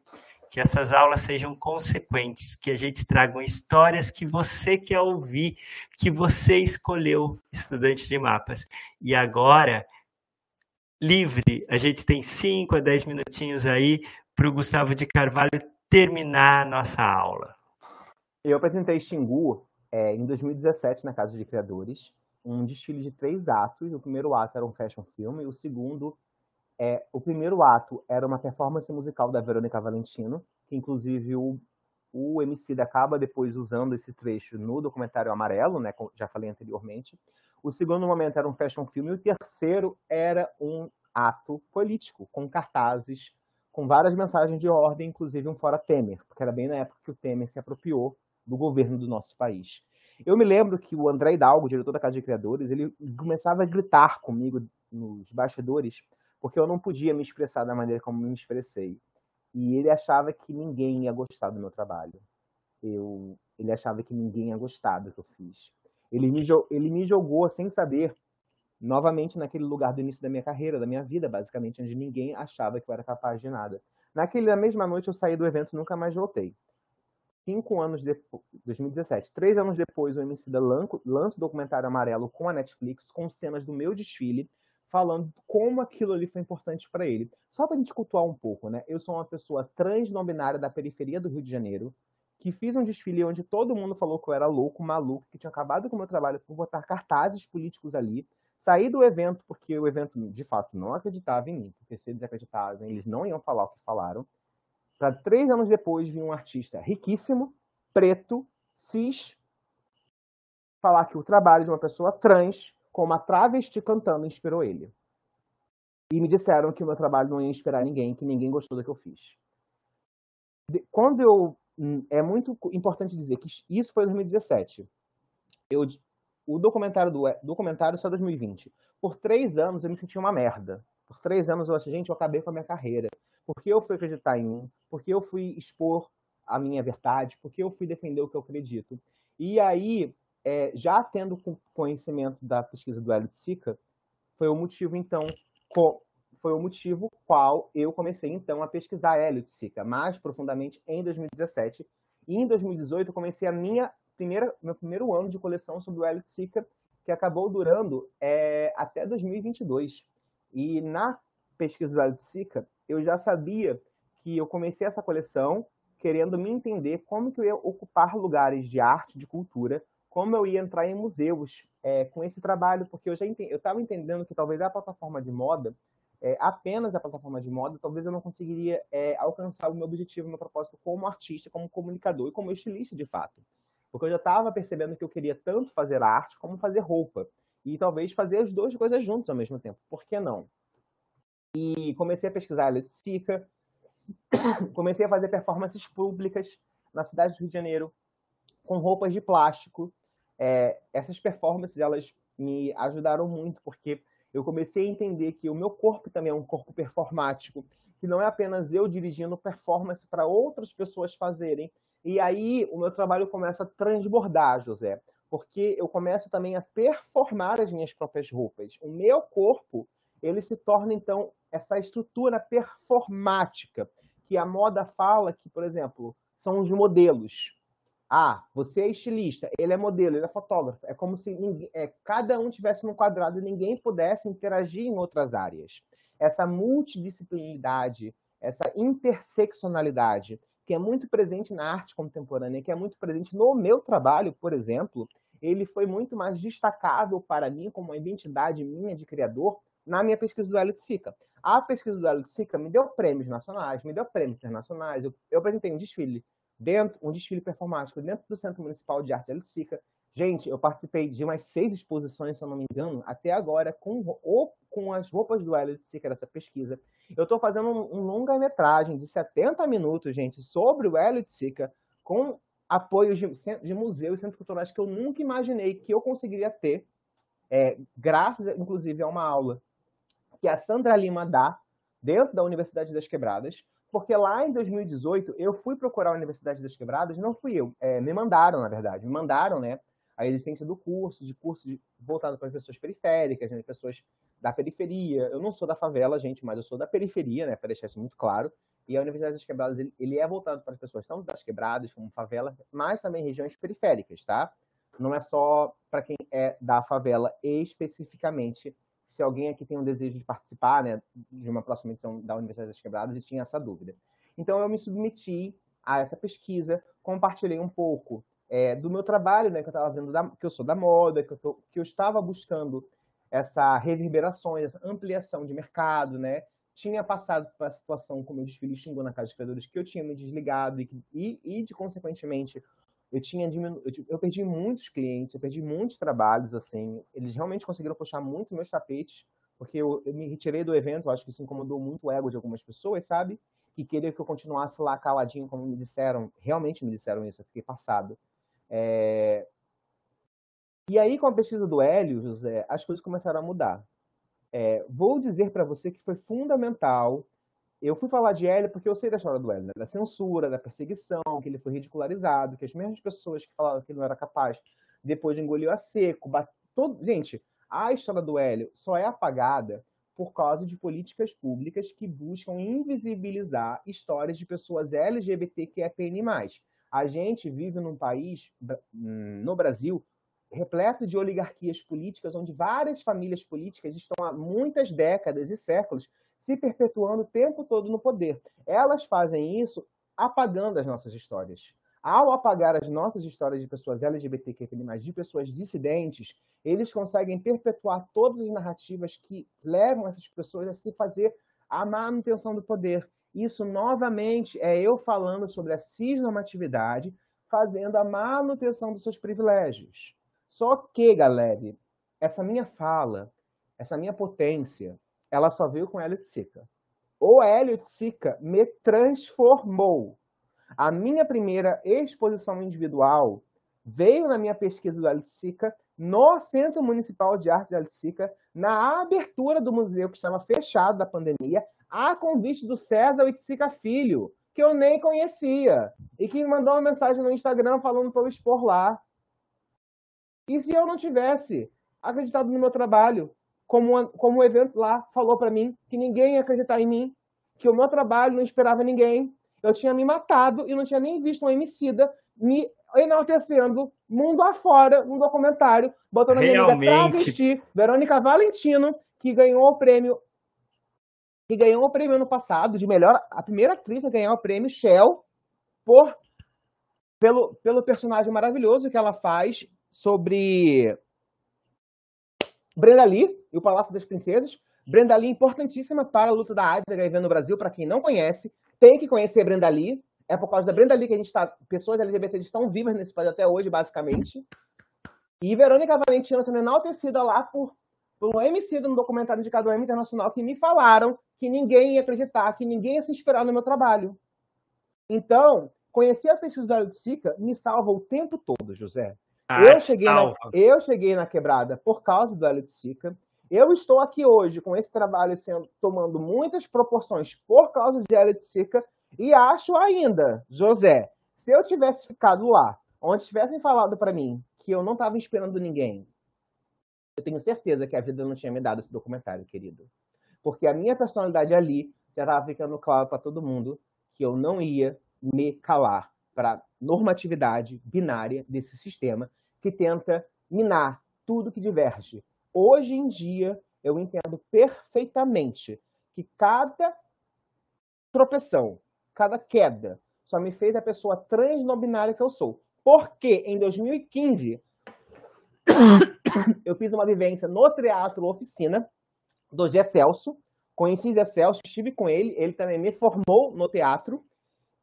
Que essas aulas sejam consequentes, que a gente traga histórias que você quer ouvir, que você escolheu, estudante de mapas. E agora, livre, a gente tem 5 a 10 minutinhos aí para o Gustavo de Carvalho terminar a nossa aula. Eu apresentei Xingu em 2017 na Casa de Criadores, um desfile de 3 atos. O primeiro ato era um fashion film e o segundo, o primeiro ato era uma performance musical da Verônica Valentino, que inclusive o Emicida acaba depois usando esse trecho no Documentário Amarelo, né, como já falei anteriormente. O segundo momento era um fashion film e o terceiro era um ato político, com cartazes, com várias mensagens de ordem, inclusive um fora Temer, porque era bem na época que o Temer se apropriou do governo do nosso país. Eu me lembro que o André Hidalgo, diretor da Casa de Criadores, ele começava a gritar comigo nos bastidores, porque eu não podia me expressar da maneira como me expressei. E ele achava que ninguém ia gostar do meu trabalho. Ele achava que ninguém ia gostar do que eu fiz. Ele me jogou sem saber, novamente naquele lugar do início da minha carreira, da minha vida, basicamente, onde ninguém achava que eu era capaz de nada. Na mesma noite eu saí do evento e nunca mais voltei. 5 anos depois, 2017, 3 anos depois, o Emicida lança o Documentário Amarelo com a Netflix, com cenas do meu desfile, falando como aquilo ali foi importante para ele. Só para a gente cultuar um pouco, né? Eu sou uma pessoa trans não binária da periferia do Rio de Janeiro, que fiz um desfile onde todo mundo falou que eu era louco, maluco, que tinha acabado com o meu trabalho por botar cartazes políticos ali. Saí do evento, porque o evento, de fato, não acreditava em mim, porque se eles acreditavam, eles não iam falar o que falaram. Para 3 anos depois, vi um artista riquíssimo, preto, cis, falar que o trabalho de uma pessoa trans, com uma travesti cantando, inspirou ele. E me disseram que o meu trabalho não ia inspirar ninguém, que ninguém gostou do que eu fiz. É muito importante dizer que isso foi em 2017. O documentário só 2020. Por 3 anos eu me senti uma merda. Por 3 anos eu achei, gente, eu acabei com a minha carreira. Porque eu fui acreditar em mim, porque eu fui expor a minha verdade, porque eu fui defender o que eu acredito. E aí, já tendo conhecimento da pesquisa do Hélio Oiticica, foi o motivo qual eu comecei, então, a pesquisar Hélio Oiticica mais profundamente em 2017. E em 2018 eu comecei a minha meu primeiro ano de coleção sobre o Hélio Oiticica, que acabou durando até 2022. E na pesquisa do Hélio Oiticica, eu já sabia que eu comecei essa coleção querendo me entender como que eu ia ocupar lugares de arte, de cultura, como eu ia entrar em museus com esse trabalho, porque eu estava entendendo que talvez apenas a plataforma de moda, talvez eu não conseguiria alcançar o meu objetivo, o meu propósito como artista, como comunicador e como estilista, de fato. Porque eu já estava percebendo que eu queria tanto fazer arte como fazer roupa. E talvez fazer as duas coisas juntas ao mesmo tempo. Por que não? E comecei a pesquisar Hélio Oiticica, comecei a fazer performances públicas na cidade do Rio de Janeiro, com roupas de plástico. Essas performances, elas me ajudaram muito, porque eu comecei a entender que o meu corpo também é um corpo performático, que não é apenas eu dirigindo performance para outras pessoas fazerem. E aí o meu trabalho começa a transbordar, José, porque eu começo também a performar as minhas próprias roupas. O meu corpo, ele se torna, então, essa estrutura performática, que a moda fala que, por exemplo, são os modelos. Ah, você é estilista, ele é modelo, ele é fotógrafo. É como se ninguém, cada um tivesse num quadrado e ninguém pudesse interagir em outras áreas. Essa multidisciplinaridade, essa interseccionalidade, que é muito presente na arte contemporânea, que é muito presente no meu trabalho, por exemplo, ele foi muito mais destacável para mim como uma identidade minha de criador na minha pesquisa do Hélio Oiticica. A pesquisa do Hélio Oiticica me deu prêmios nacionais, me deu prêmios internacionais. Eu apresentei um desfile performático dentro do Centro Municipal de Arte Hélio Oiticica. Gente, eu participei de umas 6 exposições, se eu não me engano, até agora, com as roupas do Hélio Oiticica dessa pesquisa. Eu estou fazendo um longa-metragem de 70 minutos, gente, sobre o Hélio Oiticica, com apoio de museus e centros culturais que eu nunca imaginei que eu conseguiria ter, graças, inclusive, a uma aula que a Sandra Lima dá dentro da Universidade das Quebradas, porque lá em 2018 eu fui procurar a Universidade das Quebradas, não fui eu, me mandaram, na verdade, né, a existência do curso voltado para as pessoas periféricas, né, pessoas da periferia. Eu não sou da favela, gente, mas eu sou da periferia, né, para deixar isso muito claro. E a Universidade das Quebradas, ele é voltado para as pessoas tanto das quebradas como favela, mas também regiões periféricas, tá? Não é só para quem é da favela especificamente. Se alguém aqui tem um desejo de participar, né, de uma próxima edição da Universidade das Quebradas e tinha essa dúvida. Então, eu me submeti a essa pesquisa, compartilhei um pouco do meu trabalho, né, que eu estava vendo, que eu sou da moda, que eu estava buscando essa reverberação, essa ampliação de mercado, né? Tinha passado por uma situação com o meu desfile Xingu na Casa de Criadores, que eu tinha me desligado e consequentemente, eu perdi muitos clientes, eu perdi muitos trabalhos, assim. Eles realmente conseguiram puxar muito meus tapetes, porque eu me retirei do evento, acho que isso incomodou muito o ego de algumas pessoas, sabe? E queria que eu continuasse lá caladinho, como me disseram, realmente me disseram isso, eu fiquei passado. E aí, com a pesquisa do Hélio, José, as coisas começaram a mudar. Vou dizer para você que foi fundamental. Eu fui falar de Hélio porque eu sei da história do Hélio, né? Da censura, da perseguição, que ele foi ridicularizado, que as mesmas pessoas que falavam que ele não era capaz, depois engoliu a seco. Gente, a história do Hélio só é apagada por causa de políticas públicas que buscam invisibilizar histórias de pessoas LGBTQIAPN+. A gente vive num país, no Brasil, repleto de oligarquias políticas, onde várias famílias políticas estão há muitas décadas e séculos se perpetuando o tempo todo no poder. Elas fazem isso apagando as nossas histórias. Ao apagar as nossas histórias de pessoas LGBTQIA+, de pessoas dissidentes, eles conseguem perpetuar todas as narrativas que levam essas pessoas a se fazer a manutenção do poder. Isso, novamente, é eu falando sobre a cisnormatividade, fazendo a manutenção dos seus privilégios. Só que, galera, essa minha fala, essa minha potência, ela só veio com Hélio Oiticica. O Hélio Oiticica me transformou. A minha primeira exposição individual veio na minha pesquisa do Hélio Oiticica, no Centro Municipal de Arte de Hélio Oiticica, na abertura do museu que estava fechado da pandemia, a convite do César Oiticica Filho, que eu nem conhecia, e que me mandou uma mensagem no Instagram falando para eu expor lá. E se eu não tivesse acreditado no meu trabalho, como o evento lá falou para mim, que ninguém ia acreditar em mim, que o meu trabalho não esperava ninguém, eu tinha me matado e não tinha nem visto um Emicida me enaltecendo mundo afora num documentário, botando a minha amiga travesti, Verônica Valentino, que ganhou o prêmio ano passado, de melhor, a primeira atriz a ganhar o prêmio Shell pelo personagem maravilhoso que ela faz sobre Brenda Lee e o Palácio das Princesas. Brenda Lee, importantíssima para a luta da AIDS/HIV no Brasil, para quem não conhece, tem que conhecer Brenda Lee. É por causa da Brenda Lee que a gente está, pessoas LGBT estão vivas nesse país até hoje, basicamente. E Verônica Valentino sendo enaltecida lá por um Emicida, no documentário indicado ao Emmy Internacional, que me falaram que ninguém ia acreditar, que ninguém ia se inspirar no meu trabalho. Então, conhecer a pesquisa do Hélio Oiticica me salva o tempo todo, José. Eu cheguei na quebrada por causa do Hélio Oiticica. Eu estou aqui hoje com esse trabalho tomando muitas proporções por causa de Hélio Oiticica. E acho ainda, José, se eu tivesse ficado lá, onde tivessem falado para mim que eu não estava inspirando ninguém, eu tenho certeza que a vida não tinha me dado esse documentário, querido. Porque a minha personalidade ali já estava ficando claro para todo mundo que eu não ia me calar para normatividade binária desse sistema que tenta minar tudo que diverge. Hoje em dia, eu entendo perfeitamente que cada tropeção, cada queda, só me fez a pessoa trans não binária que eu sou. Porque em 2015, eu fiz uma vivência no Teatro Oficina do Zé Celso. Conheci Zé Celso, estive com ele, ele também me formou no teatro.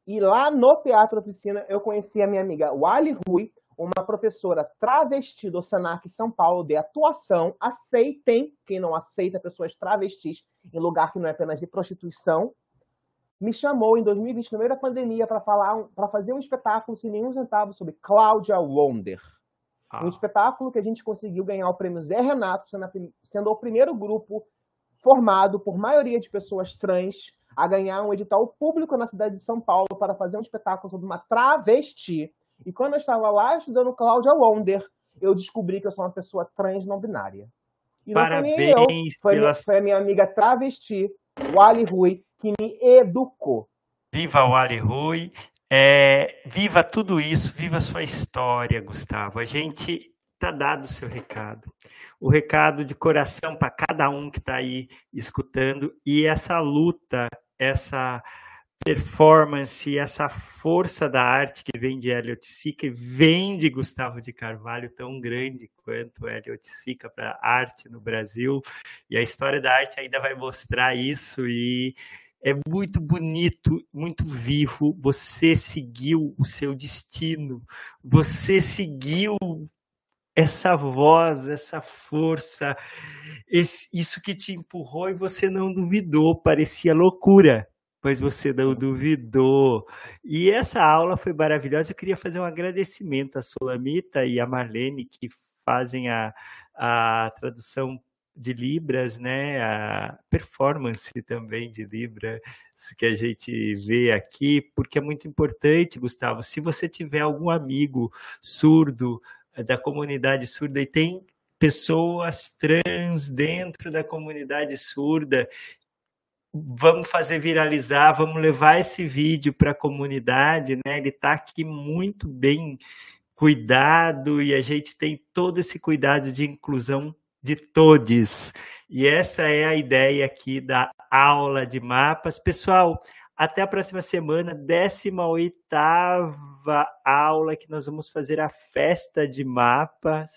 E lá no Teatro Oficina, eu conheci a minha amiga Wally Rui, uma professora travesti do Senac São Paulo de atuação. Aceitem quem não aceita pessoas travestis em lugar que não é apenas de prostituição. Me chamou em 2020, no meio da pandemia, para fazer um espetáculo sem nenhum centavo sobre Cláudia Wonder. Um espetáculo que a gente conseguiu ganhar o prêmio Zé Renato, sendo o primeiro grupo formado por maioria de pessoas trans a ganhar um edital público na cidade de São Paulo para fazer um espetáculo sobre uma travesti. E quando eu estava lá estudando Cláudia Wonder, eu descobri que eu sou uma pessoa trans não binária. E parabéns, não foi nem eu, foi a minha amiga travesti, Wally Rui, que me educou. Viva Wally Rui, viva tudo isso, viva a sua história, Gustavo. A gente está dado o seu recado. O recado de coração para cada um que está aí escutando, e essa luta, essa performance, essa força da arte que vem de Hélio Oiticica e vem de Gustavo de Carvalho, tão grande quanto Hélio Oiticica para a arte no Brasil. E a história da arte ainda vai mostrar isso, e é muito bonito, muito vivo. Você seguiu o seu destino, você seguiu essa voz, essa força, isso que te empurrou, e você não duvidou. Parecia loucura, pois você não duvidou. E essa aula foi maravilhosa. Eu queria fazer um agradecimento à Solamita e à Marlene, que fazem a tradução de Libras, né? A performance também de Libras que a gente vê aqui, porque é muito importante, Gustavo. Se você tiver algum amigo surdo, da comunidade surda, e tem pessoas trans dentro da comunidade surda, vamos fazer viralizar, vamos levar esse vídeo para a comunidade, né? Ele está aqui muito bem cuidado, e a gente tem todo esse cuidado de inclusão de todos. E essa é a ideia aqui da aula de mapas. Pessoal, até a próxima semana, 18ª aula, que nós vamos fazer a festa de mapas,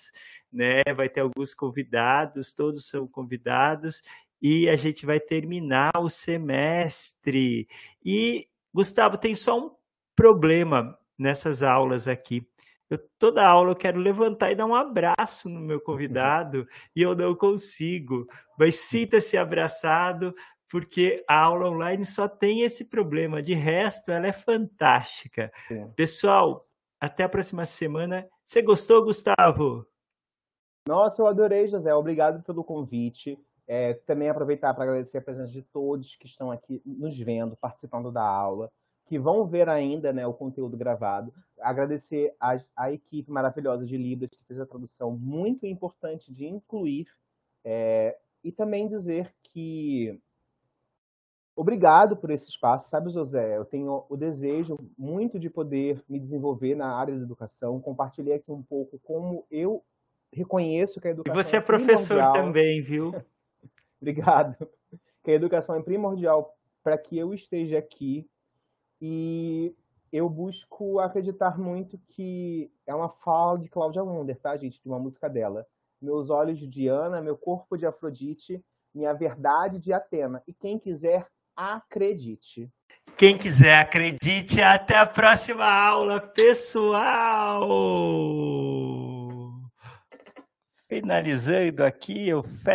né? Vai ter alguns convidados, todos são convidados. E a gente vai terminar o semestre. E, Gustavo, tem só um problema nessas aulas aqui. Toda aula eu quero levantar e dar um abraço no meu convidado, e eu não consigo. Mas sinta-se abraçado, porque a aula online só tem esse problema. De resto, ela é fantástica. É. Pessoal, até a próxima semana. Você gostou, Gustavo? Nossa, eu adorei, José. Obrigado pelo convite. Também aproveitar para agradecer a presença de todos que estão aqui nos vendo, participando da aula, que vão ver ainda, né, o conteúdo gravado. Agradecer a equipe maravilhosa de Libras, que fez a tradução muito importante de incluir, e também dizer que obrigado por esse espaço. Sabe, José, eu tenho o desejo muito de poder me desenvolver na área da educação, compartilhei aqui um pouco como eu reconheço que a educação... E você é professor também, viu? Obrigado. Que a educação é primordial para que eu esteja aqui, e eu busco acreditar muito que é uma fala de Cláudia Wonder, tá, gente? De uma música dela. Meus olhos de Diana, meu corpo de Afrodite, minha verdade de Atena. E quem quiser, acredite. Quem quiser, acredite. Até a próxima aula, pessoal! Finalizando aqui, eu fecho.